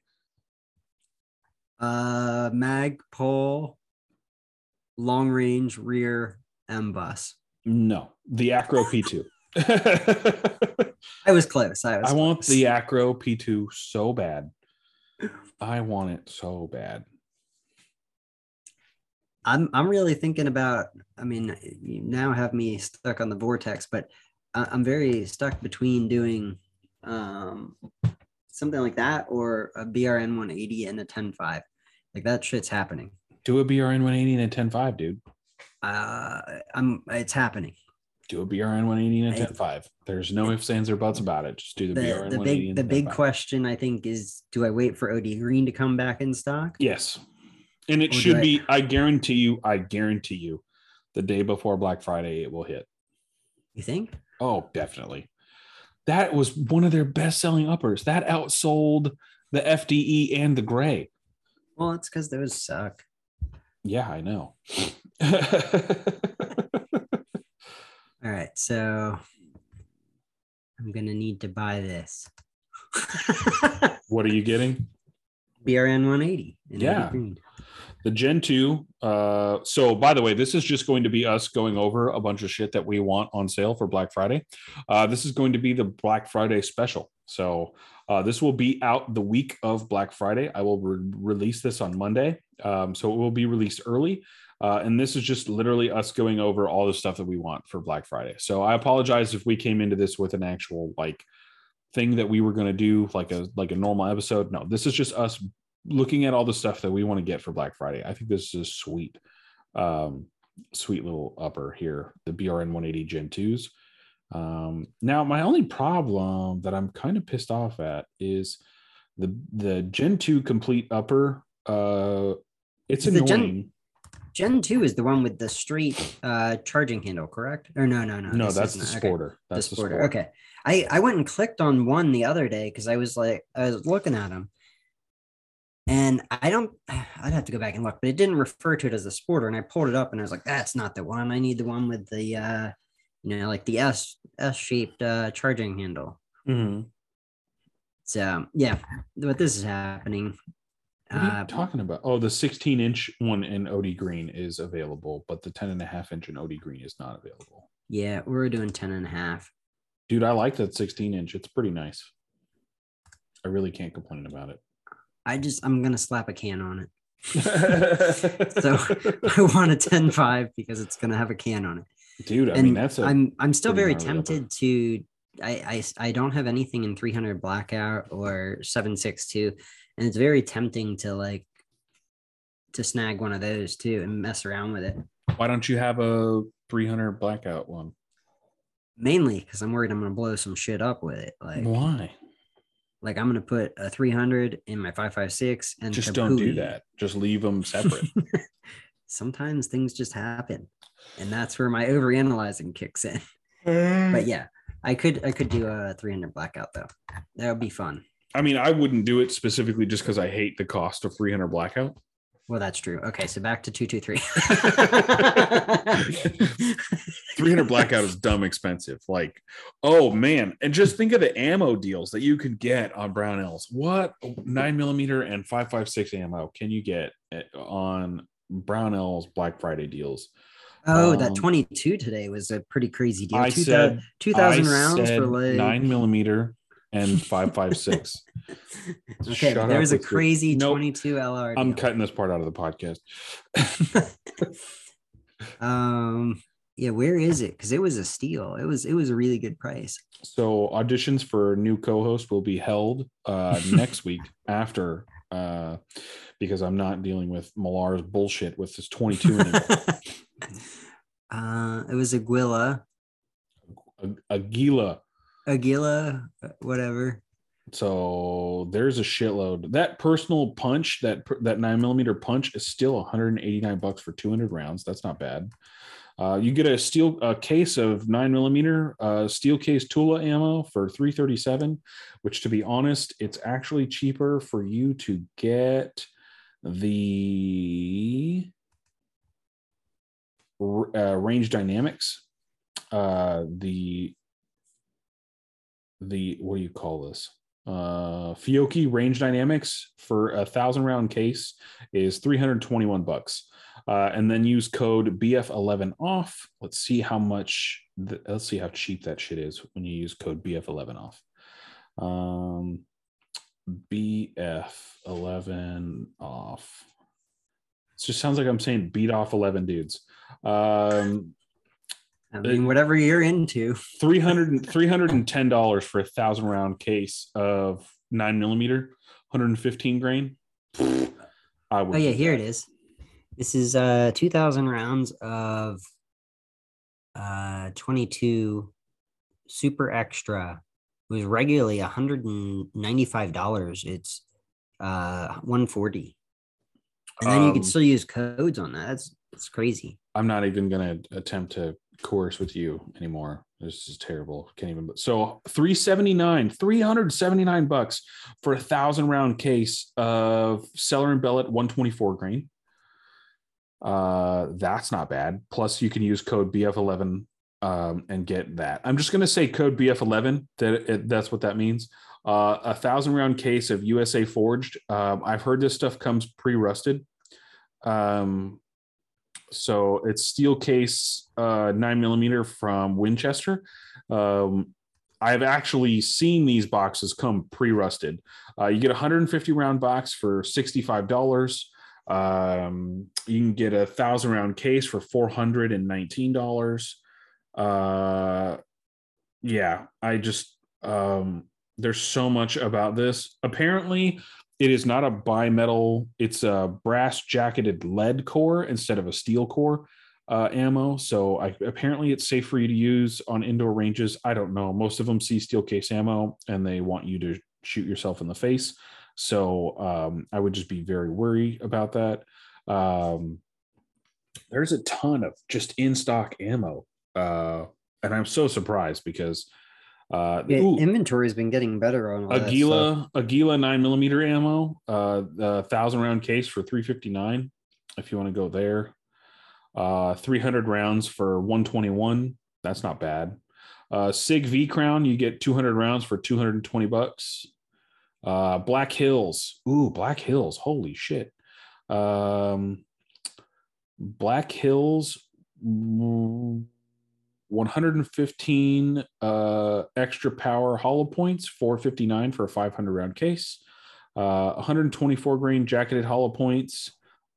Magpul, long range rear M-bus. No, the Acro P2. I was close. I want the Acro P2 so bad. I want it so bad. I'm really thinking about, I mean, you now have me stuck on the Vortex, but I'm very stuck between doing something like that or a BRN 180 and a 10.5. Like that shit's happening. Do a BRN 180 and a 10.5, dude. It's happening. Do a BRN 180 and a 10.5. There's no ifs, ands, or buts about it. Just do the BRN 180. And the big question, I think, is do I wait for OD Green to come back in stock? Yes. And it should be, I guarantee you, the day before Black Friday, it will hit. You think? Oh, definitely. That was one of their best-selling uppers. That outsold the FDE and the Gray. Well, it's because those suck. Yeah, I know. All right, so I'm gonna need to buy this. What are you getting? BRN 180. Yeah, the Gen 2. So by the way, this is just going to be us going over a bunch of shit that we want on sale for Black Friday. This is going to be the Black Friday special. So this will be out the week of Black Friday. I will release this on Monday. So it will be released early. And this is just literally us going over all the stuff that we want for Black Friday. So I apologize if we came into this with an actual like thing that we were going to do like a normal episode. No, this is just us looking at all the stuff that we want to get for Black Friday. I think this is sweet. Sweet little upper here, the BRN 180 Gen 2s. Now, my only problem that I'm kind of pissed off at is the Gen 2 complete upper. It's annoying. Gen 2 is the one with the straight charging handle, correct? Or no. No, that's the Sporter. That's the Sporter. Okay. I went and clicked on one the other day because I was looking at them. And I'd have to go back and look, but it didn't refer to it as a Sporter. And I pulled it up and I was like, that's not the one. I need the one with the, like the S-shaped charging handle. Mm-hmm. So, yeah, but this is happening. What are you talking about? Oh, the 16-inch one in OD Green is available, but the 10.5-inch in OD Green is not available. Yeah, we're doing 10.5. Dude, I like that 16-inch. It's pretty nice. I really can't complain about it. I'm going to slap a can on it. So I want a 10.5 because it's going to have a can on it. Dude, I mean, that's a... I'm still very tempted to... I don't have anything in 300 blackout or 7.62, and it's very tempting to snag one of those too and mess around with it. Why don't you have a 300 blackout one? Mainly because I'm worried I'm going to blow some shit up with it. Like why? Like I'm going to put a 300 in my 5.56 and just don't do that. Just leave them separate. Sometimes things just happen, and that's where my overanalyzing kicks in. But yeah. I could do a 300 blackout though. That would be fun. I mean, I wouldn't do it specifically just because I hate the cost of 300 blackout. Well, that's true. Okay, so back to 223. 300 blackout is dumb expensive. Like, oh man, and just think of the ammo deals that you could get on Brownells. What 9mm and 5.56 ammo can you get on Brownells Black Friday deals? Oh, that 22 today was a pretty crazy deal. I said 2,000 rounds for like 9mm and 5.56. Okay, there was a crazy 22 LR deal. I'm cutting this part out of the podcast. Yeah, where is it? Because it was a steal. It was a really good price. So auditions for new co-host will be held next week after. Because I'm not dealing with Millar's bullshit with this 22 anymore. It was Aguila. Aguila, whatever. So there's a shitload. That personal punch, that 9mm punch is still $189 for 200 rounds. That's not bad. You get a case of 9mm steel case Tula ammo for $337, which, to be honest, it's actually cheaper for you to get the Range Dynamics, the what do you call this? Fiocchi Range Dynamics for 1,000 round case is $321. And then use code BF11 off. Let's see how much. Let's see how cheap that shit is when you use code BF11 off. BF11 off. It just sounds like I'm saying beat off 11 dudes. I mean, whatever you're into. $310 for 1,000 round case of 9mm, 115 grain. Oh yeah, here it is. This is 2,000 rounds of 22 Super Extra. It was regularly $195. It's $140. And then you can still use codes on that. That's crazy. I'm not even going to attempt to coerce with you anymore. This is terrible. Can't even. So $379 for 1,000 round case of Cellar and Bellet 124 grain. That's not bad. Plus you can use code BF11 and get that. I'm just going to say code BF11. That's what that means. 1,000 round case of USA Forged. I've heard this stuff comes pre-rusted. So it's steel case 9mm from Winchester. I've actually seen these boxes come pre-rusted. You get a 150 round box for $65. You can get a 1,000 round case for $419. Yeah, I just there's so much about this. Apparently it is not a bimetal, it's a brass jacketed lead core instead of a steel core ammo. So apparently it's safe for you to use on indoor ranges. I don't know, most of them see steel case ammo and they want you to shoot yourself in the face. So I would just be very worried about that. There's a ton of just in-stock ammo. And I'm so surprised because... inventory has been getting better on all Aguila 9mm ammo, the 1,000 round case for $359 if you want to go there. 300 rounds for $121. That's not bad. Sig V-Crown, you get 200 rounds for $220. Black Hills. Ooh, Black Hills. Holy shit. Black Hills 115 extra power hollow points, $459 for a 500 round case. 124 grain jacketed hollow points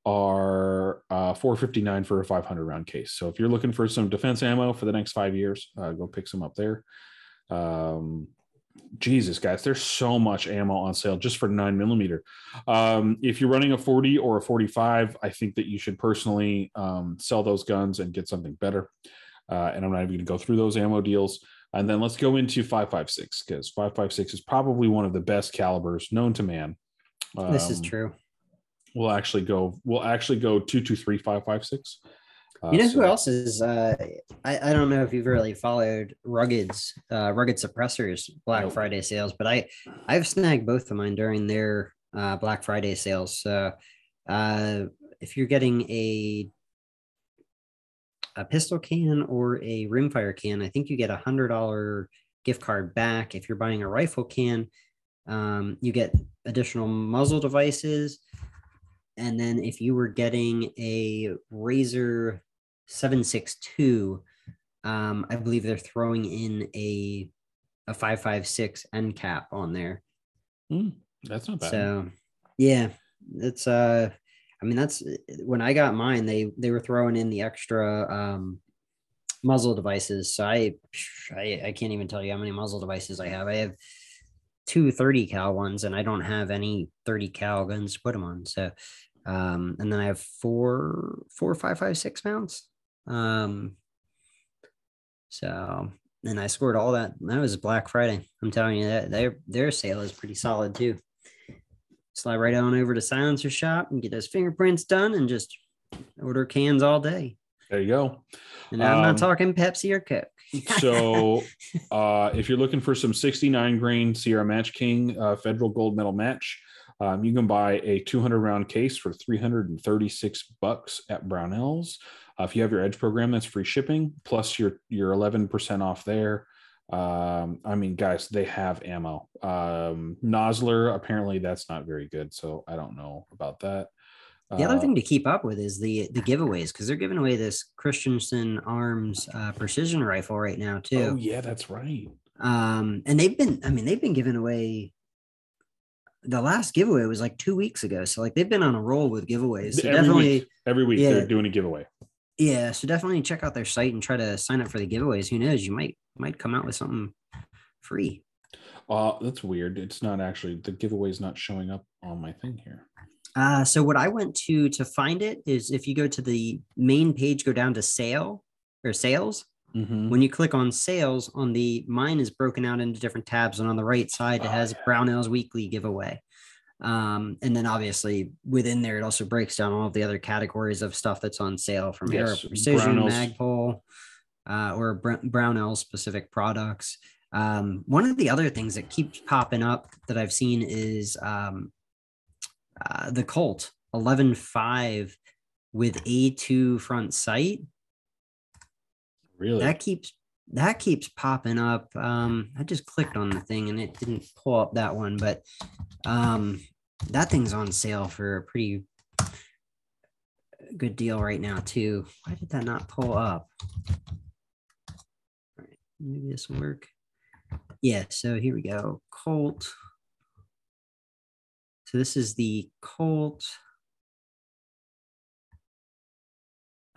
are $459 for a 500 round case. So if you're looking for some defense ammo for the next 5 years, go pick some up there. Jesus, guys, there's so much ammo on sale just for 9mm. If you're running a 40 or a 45, I think that you should personally sell those guns and get something better. And I'm not even going to go through those ammo deals. And then let's go into 5.56, because 5.56 is probably one of the best calibers known to man. This is true. We'll actually go 223 5.56. You know who else is? I don't know if you've really followed Rugged's Rugged Suppressors Black Friday sales, but I've snagged both of mine during their Black Friday sales. So if you're getting a pistol can or a rimfire can, I think you get $100 gift card back. If you're buying a rifle can, you get additional muzzle devices. And then if you were getting a Razor 7.62, I believe they're throwing in a 5.56 end cap on there. That's not bad. So yeah, it's I mean, that's when I got mine, they were throwing in the extra muzzle devices. So I can't even tell you how many muzzle devices I have. I have two 30 cal ones, and I don't have any 30 cal guns to put them on. So and then I have four 5.56 mounts. So, and I scored all that. That was Black Friday. I'm telling you that their sale is pretty solid too. Slide right on over to Silencer Shop and get those fingerprints done and just order cans all day. There you go. And I'm not talking Pepsi or Coke. So if you're looking for some 69 grain Sierra Match King federal gold medal match, you can buy a 200 round case for $336 at Brownells. If you have your Edge program, that's free shipping plus your 11% off there. I mean, guys, they have ammo. Nosler, apparently that's not very good, so I don't know about that. The other thing to keep up with is the giveaways, because they're giving away this Christensen Arms precision rifle right now too. Oh yeah, that's right. And they've been giving away. The last giveaway was like 2 weeks ago, so like they've been on a roll with giveaways. So every week yeah, they're doing a giveaway. Yeah, so definitely check out their site and try to sign up for the giveaways. Who knows? You might come out with something free. That's weird. It's not actually, the giveaway is not showing up on my thing here. So what I went to find it is if you go to the main page, go down to sale or sales. Mm-hmm. When you click on sales, on the mine is broken out into different tabs, and on the right side it has Brownells weekly giveaway. And then obviously within there, it also breaks down all of the other categories of stuff that's on sale from Aero Precision, Magpul, or Brownell specific products. One of the other things that keeps popping up that I've seen is the Colt 11.5 with A2 front sight. Really? That keeps popping up. I just clicked on the thing and it didn't pull up that one, but that thing's on sale for a pretty good deal right now too. Why did that not pull up? All right, maybe this will work. Yeah, so here we go. Colt. So this is the Colt.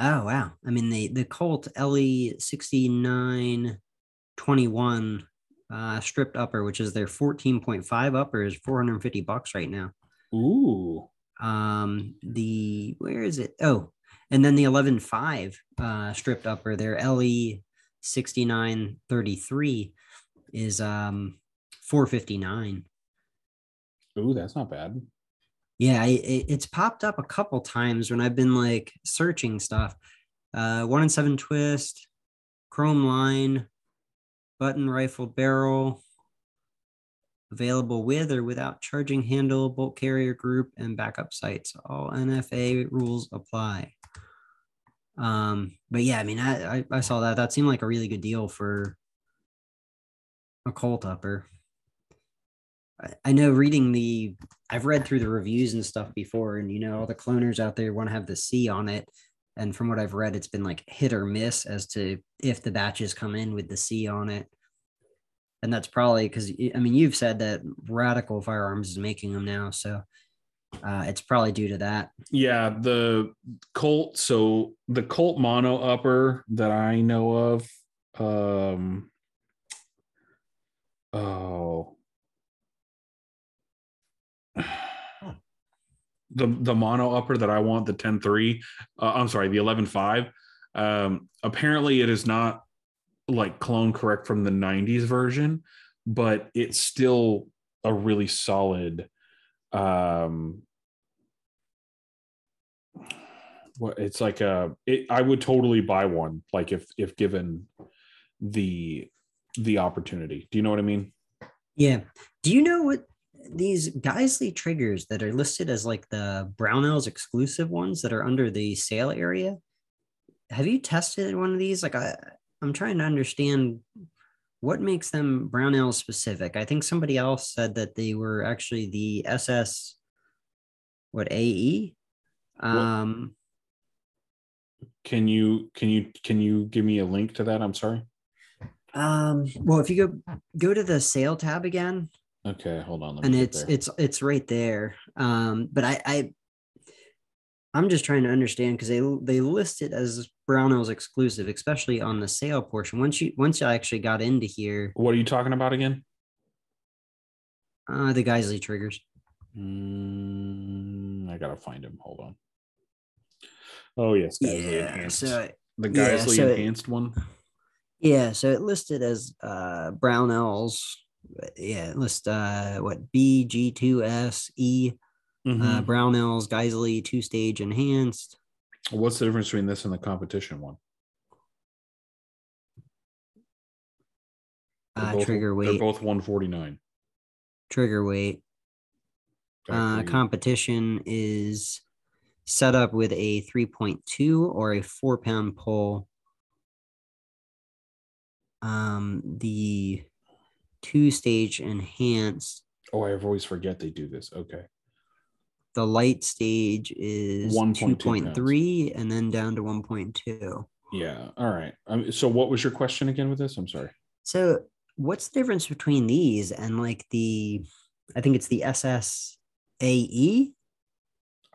Oh wow! I mean, the Colt LE 6921 stripped upper, which is their 14.5 upper, is $450 right now. Ooh. Where is it? Oh, and then the 11.5 stripped upper, their LE 6933 is $459. Ooh, that's not bad. Yeah, it's popped up a couple times when I've been like searching stuff. 1 in 7 twist, chrome line, button rifle barrel, available with or without charging handle, bolt carrier group, and backup sights. All NFA rules apply. But yeah, I mean, I saw that. That seemed like a really good deal for a Colt upper. I know I've read through the reviews and stuff before, and you know, all the cloners out there want to have the C on it. And from what I've read, it's been like hit or miss as to if the batches come in with the C on it. And that's probably because, I mean, you've said that Radical Firearms is making them now. So it's probably due to that. Yeah. The Colt mono upper that I know of, the mono upper that I want, the 10.3, I'm sorry, the 11.5, apparently it is not like clone correct from the 90s version, but it's still a really solid I would totally buy one, like if given the opportunity. Do you know what I mean? Yeah. Do you know what these Geissele triggers that are listed as like the Brownells exclusive ones that are under the sale area. Have you tested one of these? Like I'm trying to understand what makes them Brownells specific. I think somebody else said that they were actually the SS, what, AE? Can you give me a link to that? I'm sorry. Well, if you go to the sale tab again. Okay, hold on. And it's right there. But I'm just trying to understand because they list it as Brownells exclusive, especially on the sale portion. Once I actually got into here. What are you talking about again? The Geissele triggers. I gotta find him. Hold on. Oh yes, the Geissele enhanced one. Yeah, so it listed as Brownells. Yeah, it lists what BG2SE Brownells Geissele two-stage enhanced. What's the difference between this and the competition one? Trigger weight. They're both 149. Trigger weight. Competition is set up with a 3.2 or a 4-pound pull. The two-stage enhanced. Oh, I always forget they do this. Okay. The light stage is 2.3 and then down to 1.2. Yeah. All right. So what was your question again with this? I'm sorry. So what's the difference between these and like the, I think it's the SS AE?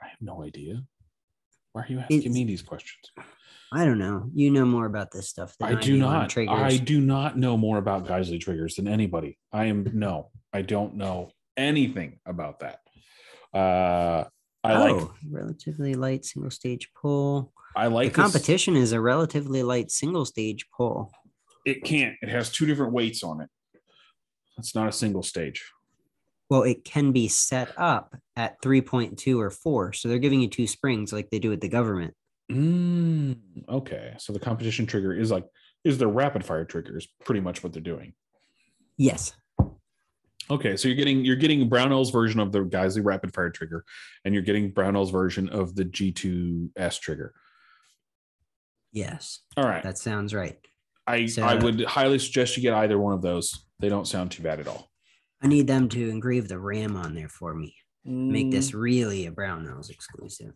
I have no idea. Why are you asking me these questions? I don't know. You know more about this stuff than I do not. Triggers. I do not know more about Geissele triggers than anybody. I don't know anything about that. Relatively light single stage pull. I like the competition is a relatively light single stage pull. It has two different weights on it. It's not a single stage. Well, it can be set up at 3.2 or 4. So they're giving you two springs like they do with the government. Okay. So the competition trigger is their rapid fire trigger is pretty much what they're doing. Yes. Okay. So you're getting Brownell's version of the Geissele rapid fire trigger, and you're getting Brownell's version of the G2S trigger. Yes. All right. That sounds right. I would highly suggest you get either one of those. They don't sound too bad at all. I need them to engrave the RAM on there for me. Make this really a Brownells exclusive.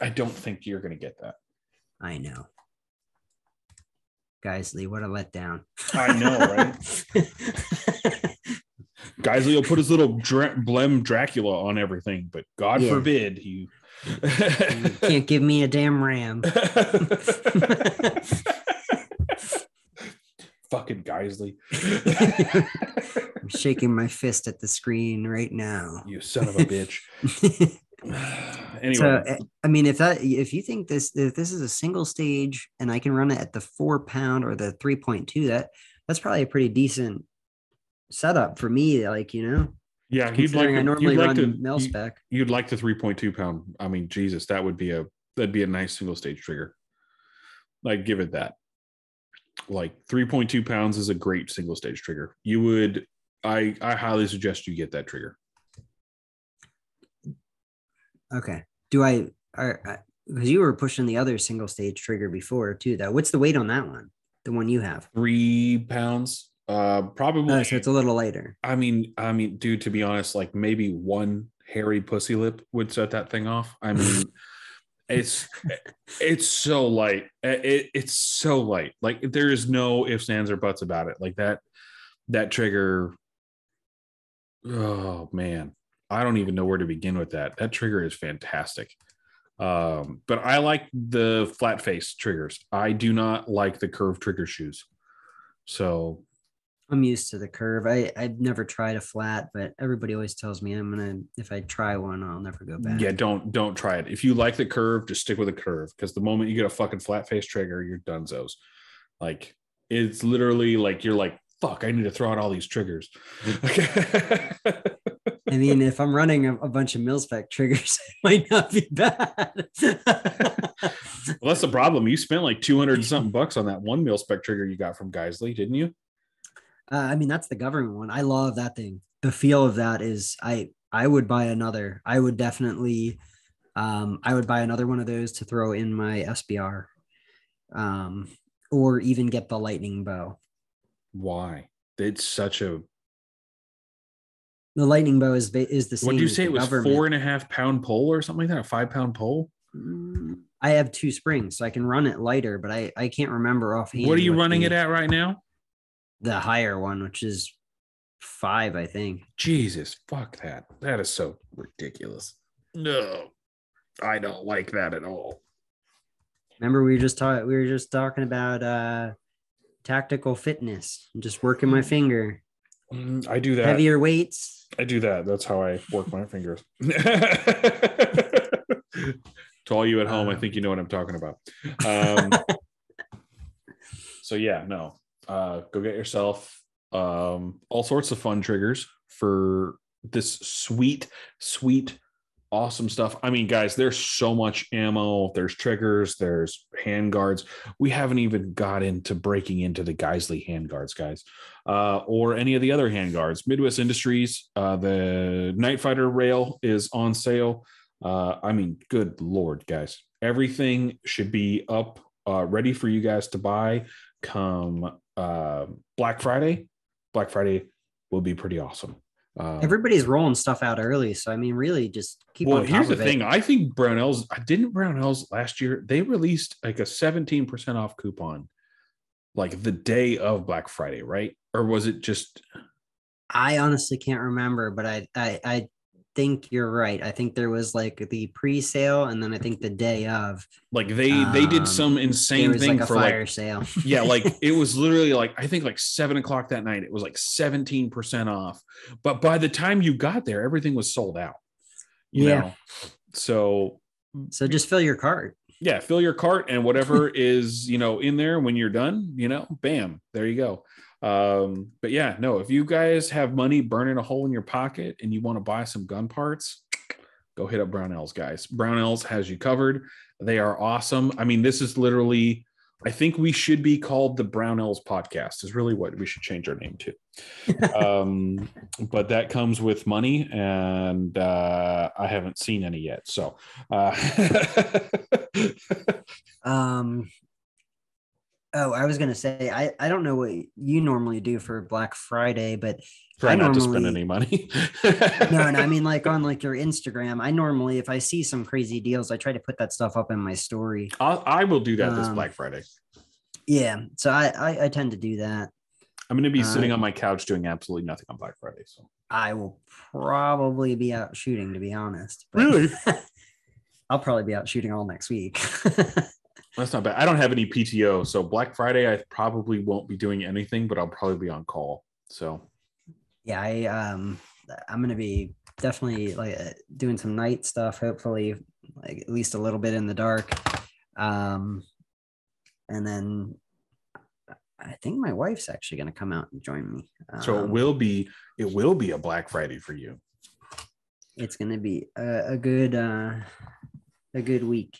I don't think you're going to get that. I know. Geissele, what a letdown. I know, right? Geissele will put his little blem Dracula on everything, but God forbid you can't give me a damn RAM. Fucking Geissele. I'm shaking my fist at the screen right now. You son of a bitch. Anyway. So, I mean, if you think this is a single stage and I can run it at the 4-pound or the 3.2, that's probably a pretty decent setup for me. Like, you know, yeah, you'd like the 3.2 pound. I mean, Jesus, that would be that'd be a nice single stage trigger. Like, give it that. Like 3.2 pounds is a great single stage trigger. I highly suggest you get that trigger. Okay. Because you were pushing the other single stage trigger before too, though. What's the weight on that one? The one you have? 3 pounds. Probably. So it's a little lighter. I mean, dude, to be honest, like maybe one hairy pussy lip would set that thing off. I mean, it's so light. It's so light. Like there is no ifs, ands, or buts about it. Like that trigger. Oh man. I don't even know where to begin with that. That trigger is fantastic. But I like the flat face triggers. I do not like the curved trigger shoes. So I'm used to the curve. I've never tried a flat, but everybody always tells me if I try one, I'll never go back. Yeah, don't try it. If you like the curve, just stick with the curve, because the moment you get a fucking flat face trigger, you're dunzos. Like it's literally like you're like, fuck, I need to throw out all these triggers. Okay. I mean, if I'm running a bunch of mil-spec triggers, it might not be bad. Well, that's the problem. You spent like $200-something on that one mil-spec trigger you got from Geissele, didn't you? I mean, that's the government one. I love that thing. the feel of that is I would buy another. I would definitely, I would buy another one of those to throw in my SBR, or even get the lightning bow. Why? It's such a... The lightning bow is the same. What do you say? It was government. 4.5 pound pole or something like that? A 5 pound pole? I have two springs, so I can run it lighter, but I can't remember offhand. What are you running it at right now? The higher one, which is 5, I think. Jesus, fuck that. That is so ridiculous. No, I don't like that at all. Remember, we were just talking about tactical fitness. I'm just working my finger. I do that. Heavier weights. I do that. That's how I work my fingers. To all you at home, I think you know what I'm talking about. So yeah, no. Go get yourself all sorts of fun triggers for this sweet, awesome stuff. I mean, guys, there's so much ammo. There's triggers. There's handguards. We haven't even got into breaking into the Geissele handguards, guys, or any of the other handguards. Midwest Industries, the Night Fighter rail is on sale. I mean, good Lord, guys. Everything should be up, ready for you guys to buy come Black Friday. Black Friday will be pretty awesome. Everybody's rolling stuff out early, so I mean, really, just keep. Well, on top here's of the it. Thing: I think Brownells last year they released like a 17% off coupon, like the day of Black Friday, right? Or was it just? I honestly can't remember, but I think you're right. I think there was like the pre-sale, and then I think the day of. Like they did some insane thing like for fire sale. Yeah, like it was literally like I think like 7:00 that night. It was like 17% off, but by the time you got there, everything was sold out. You know? So just fill your cart. Yeah, fill your cart and whatever is in there when you're done. Bam, there you go. But yeah, no, if you guys have money burning a hole in your pocket and you want to buy some gun parts, go hit up Brownells, guys. Brownells has you covered. They are awesome. I mean, this is literally, I think we should be called the Brownells podcast is really what we should change our name to. But that comes with money and, I haven't seen any yet. So, Oh, I was going to say, I don't know what you normally do for Black Friday, but try not to spend any money. No, and I mean, like on like your Instagram, I normally, if I see some crazy deals, I try to put that stuff up in my story. I will do that this Black Friday. Yeah. So I tend to do that. I'm going to be sitting on my couch doing absolutely nothing on Black Friday. So I will probably be out shooting, to be honest. Really? I'll probably be out shooting all next week. That's not bad. I don't have any PTO, so Black Friday I probably won't be doing anything, but I'll probably be on call. So, yeah, I'm gonna be definitely like doing some night stuff. Hopefully, like at least a little bit in the dark. And then I think my wife's actually gonna come out and join me. So it will be a Black Friday for you. It's gonna be a good week.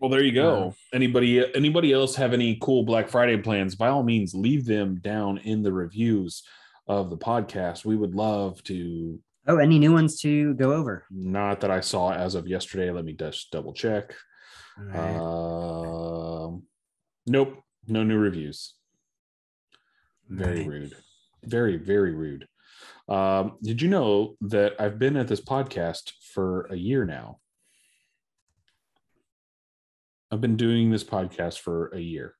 Well, there you go. Anybody else have any cool Black Friday plans? By all means, leave them down in the reviews of the podcast. We would love to. Oh, any new ones to go over? Not that I saw as of yesterday. Let me just double check. Right. Nope. No new reviews. Very rude. Very, very rude. Did you know that I've been at this podcast for a year now? I've been doing this podcast for a year.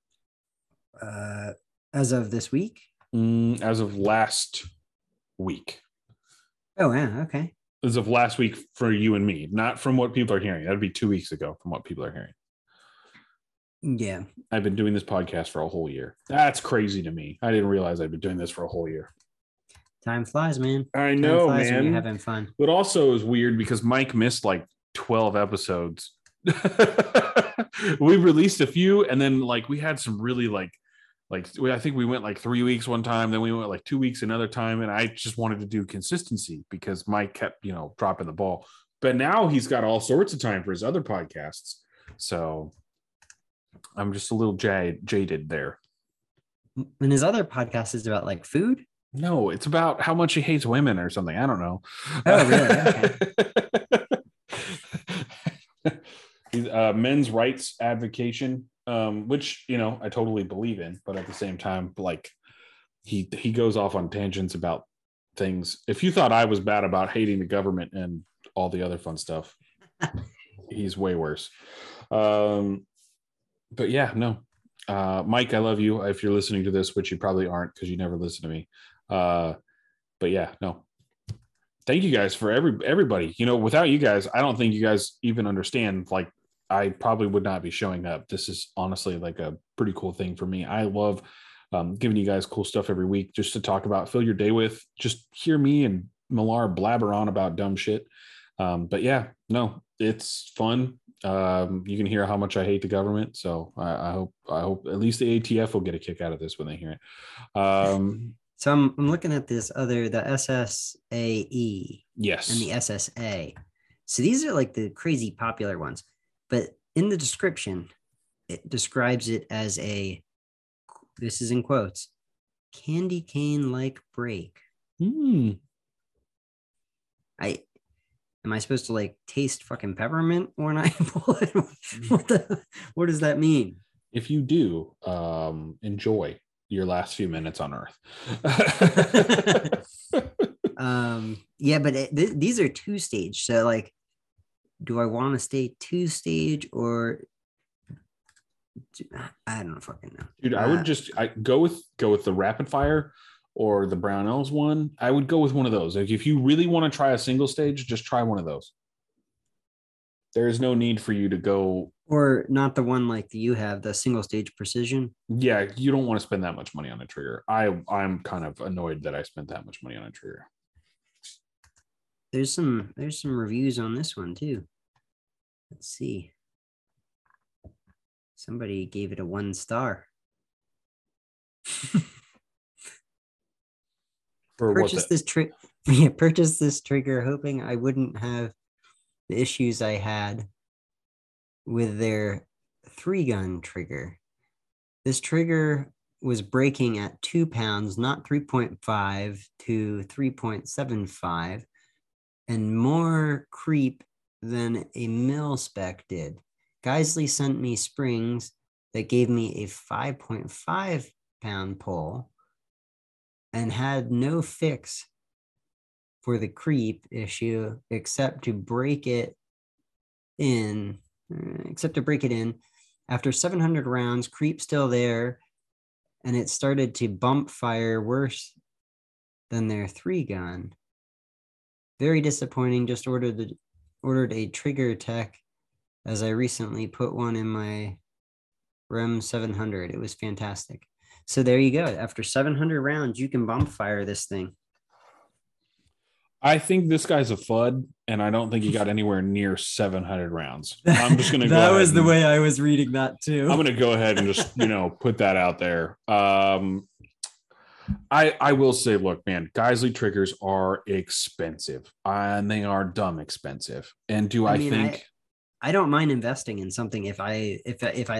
As of this week? As of last week. Oh, yeah. Okay. As of last week for you and me, not from what people are hearing. That'd be 2 weeks ago from what people are hearing. Yeah. I've been doing this podcast for a whole year. That's crazy to me. I didn't realize I've been doing this for a whole year. Time flies, man. I know, man. When you're having fun. But also is weird because Mike missed like 12 episodes. We released a few and then like we had some really like I think we went like 3 weeks one time, then we went like 2 weeks another time, and I just wanted to do consistency because Mike kept dropping the ball. But now he's got all sorts of time for his other podcasts, so I'm just a little jaded there. And his other podcast is about like food. No, it's about how much he hates women or something. I don't know. Oh, really? Okay. He's men's rights advocation, which, you know, I totally believe in, but at the same time, like he goes off on tangents about things. If you thought I was bad about hating the government and all the other fun stuff, he's way worse. But yeah, no. Mike, I love you. If you're listening to this, which you probably aren't because you never listen to me. But yeah, no. Thank you guys for everybody. You know, without you guys, I don't think you guys even understand. Like, I probably would not be showing up. This is honestly like a pretty cool thing for me. I love giving you guys cool stuff every week just to talk about, fill your day with, just hear me and Millar blabber on about dumb shit. But yeah, no, it's fun. You can hear how much I hate the government. So I hope at least the ATF will get a kick out of this when they hear it. So I'm looking at this the SSAE. Yes. And the SSA. So these are like the crazy popular ones, but in the description, it describes it as this is in quotes, candy cane like break. Am I supposed to like taste fucking peppermint when I pull it? What does that mean? If you do, enjoy your last few minutes on Earth. Yeah, but these are two stage. So like, do I want to stay two stage or I don't fucking know. Dude, I would just go with the rapid fire. Or the Brownells one, I would go with one of those. Like if you really want to try a single stage, just try one of those. There is no need for you to go. Or not the one like you have, the single stage precision. Yeah, you don't want to spend that much money on a trigger. I'm kind of annoyed that I spent that much money on a trigger. There's some reviews on this one too. Let's see. Somebody gave it a 1 star. Purchased this trigger hoping I wouldn't have the issues I had with their 3-gun trigger. This trigger was breaking at 2 pounds, not 3.5 to 3.75, and more creep than a mil spec did. Geissele sent me springs that gave me a 5.5 pound pull, and had no fix for the creep issue except to break it in. After 700 rounds, creep still there, and it started to bump fire worse than their 3-gun. Very disappointing. Just ordered a trigger tech, as I recently put one in my REM 700. It was fantastic. So there you go. After 700 rounds, you can bump fire this thing. I think this guy's a FUD, and I don't think he got anywhere near 700 rounds. I'm just going to go ahead. That was the way I was reading that, too. I'm going to go ahead and just, put that out there. I will say, look, man, Geissele triggers are expensive, and they are dumb expensive. And I don't mind investing in something if I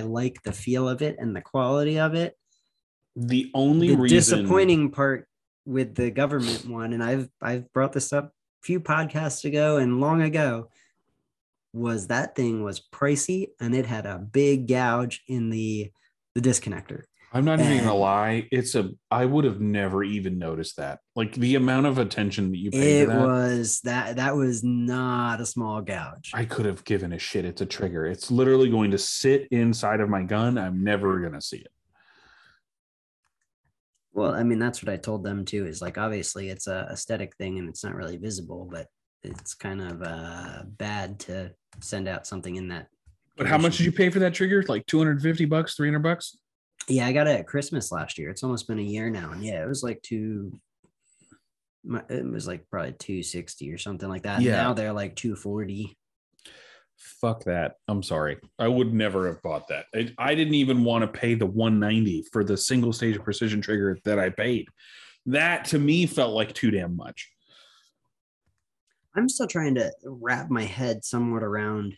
like the feel of it and the quality of it. The only disappointing part with the government one, and I've brought this up a few podcasts ago and long ago, was that thing was pricey and it had a big gouge in the disconnector. I'm not even gonna lie, I would have never even noticed that. Like the amount of attention that you paid to that. It was that was not a small gouge. I could have given a shit. It's a trigger. It's literally going to sit inside of my gun. I'm never gonna see it. Well, I mean, that's what I told them too, is like, obviously it's a aesthetic thing and it's not really visible, but it's kind of bad to send out something in that. But how much did you pay for that trigger? Like $250, $300? Yeah, I got it at Christmas last year. It's almost been a year now. And yeah, it was like probably 260 or something like that. Yeah. Now they're like 240. Fuck that. I'm sorry. I would never have bought that. I didn't even want to pay the 190 for the single stage precision trigger that I paid. That to me felt like too damn much. I'm still trying to wrap my head somewhat around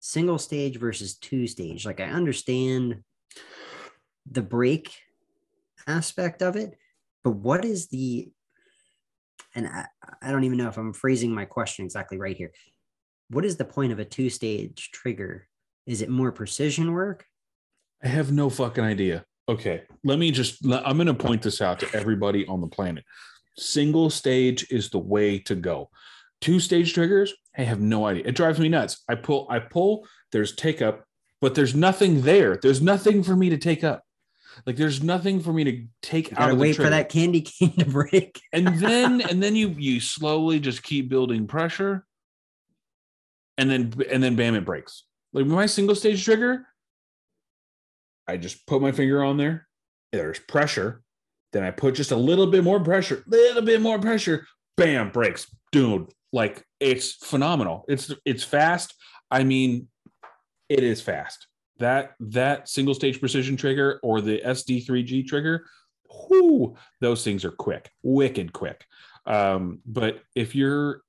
single stage versus two stage. Like I understand the break aspect of it, But what is the, and I don't even know if I'm phrasing my question exactly right here. What is the point of a two-stage trigger? Is it more precision work? I have no fucking idea. Okay, let me just, I'm going to point this out to everybody on the planet. Single stage is the way to go. Two-stage triggers, I have no idea. It drives me nuts. I pull, there's take up, but there's nothing there. There's nothing for me to take up. Like there's nothing for me to take out of the trigger. Wait for that candy cane to break. and then you slowly just keep building pressure. And then bam, it breaks. Like my single stage trigger, I just put my finger on there. There's pressure. Then I put just a little bit more pressure. Bam, breaks. Dude, like it's phenomenal. It's fast. I mean, it is fast. That single stage precision trigger or the SD3G trigger, whoo, those things are quick, wicked quick. But if you're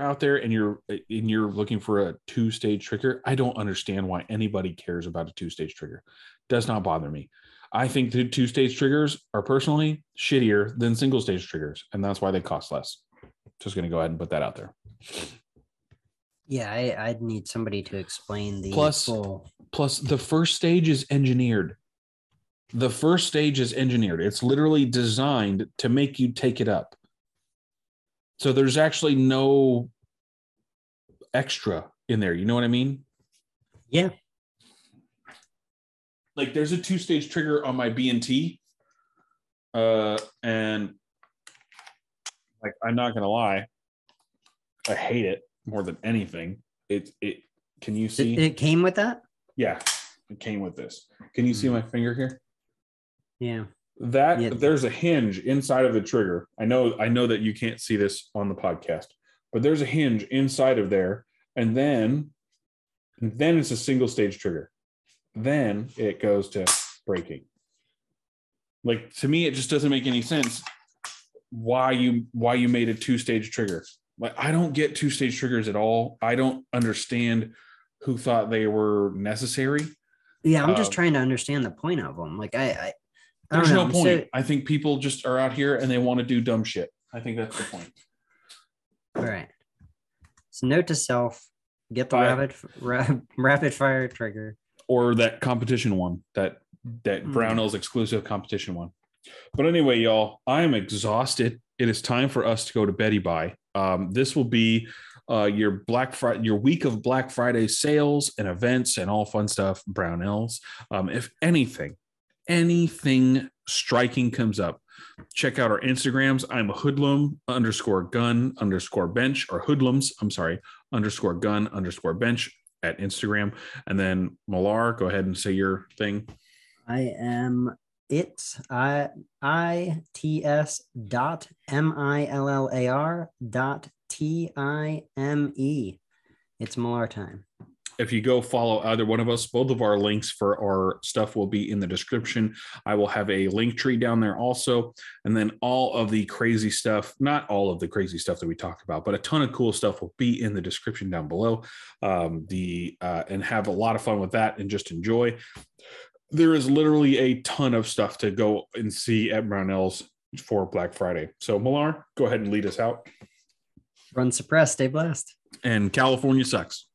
out there and you're looking for a two stage trigger, I don't understand why anybody cares about a two stage trigger. Does not bother me. I think the two stage triggers are personally shittier than single stage triggers, and that's why they cost less. Just going to go ahead and put that out there. Yeah, I'd need somebody to explain the Plus, the first stage is engineered. The first stage is engineered. It's literally designed to make you take it up. So there's actually no extra in there. You know what I mean? Yeah. Like there's a two-stage trigger on my BNT. And like I'm not gonna lie, I hate it more than anything. It can you see? It came with that? Yeah, it came with this. Can you see my finger here? Yeah. There's a hinge inside of the trigger. I know that you can't see this on the podcast, but there's a hinge inside of there, and then it's a single stage trigger. Then it goes to breaking. Like to me, it just doesn't make any sense why you made a two stage trigger. Like I don't get two stage triggers at all. I don't understand who thought they were necessary. Yeah, I'm just trying to understand the point of them. Like I there's no point. I think people just are out here and they want to do dumb shit. I think that's the point. All right. So note to self: get the rapid fire trigger, or that competition one, that Brownells exclusive competition one. But anyway, y'all, I am exhausted. It is time for us to go to Betty Buy. This will be your your week of Black Friday sales and events and all fun stuff, Brownells. If anything striking comes up, check out our Instagrams. I'm hoodlum_gun_bench at Instagram. And then Millar, go ahead and say your thing. I am its.millar.time. It's Millar time. If you go follow either one of us, both of our links for our stuff will be in the description. I will have a link tree down there also. And then all of the crazy stuff, not all of the crazy stuff that we talked about, but a ton of cool stuff will be in the description down below. And have a lot of fun with that and just enjoy. There is literally a ton of stuff to go and see at Brownells for Black Friday. So Millar, go ahead and lead us out. Run suppressed, stay blessed. And California sucks.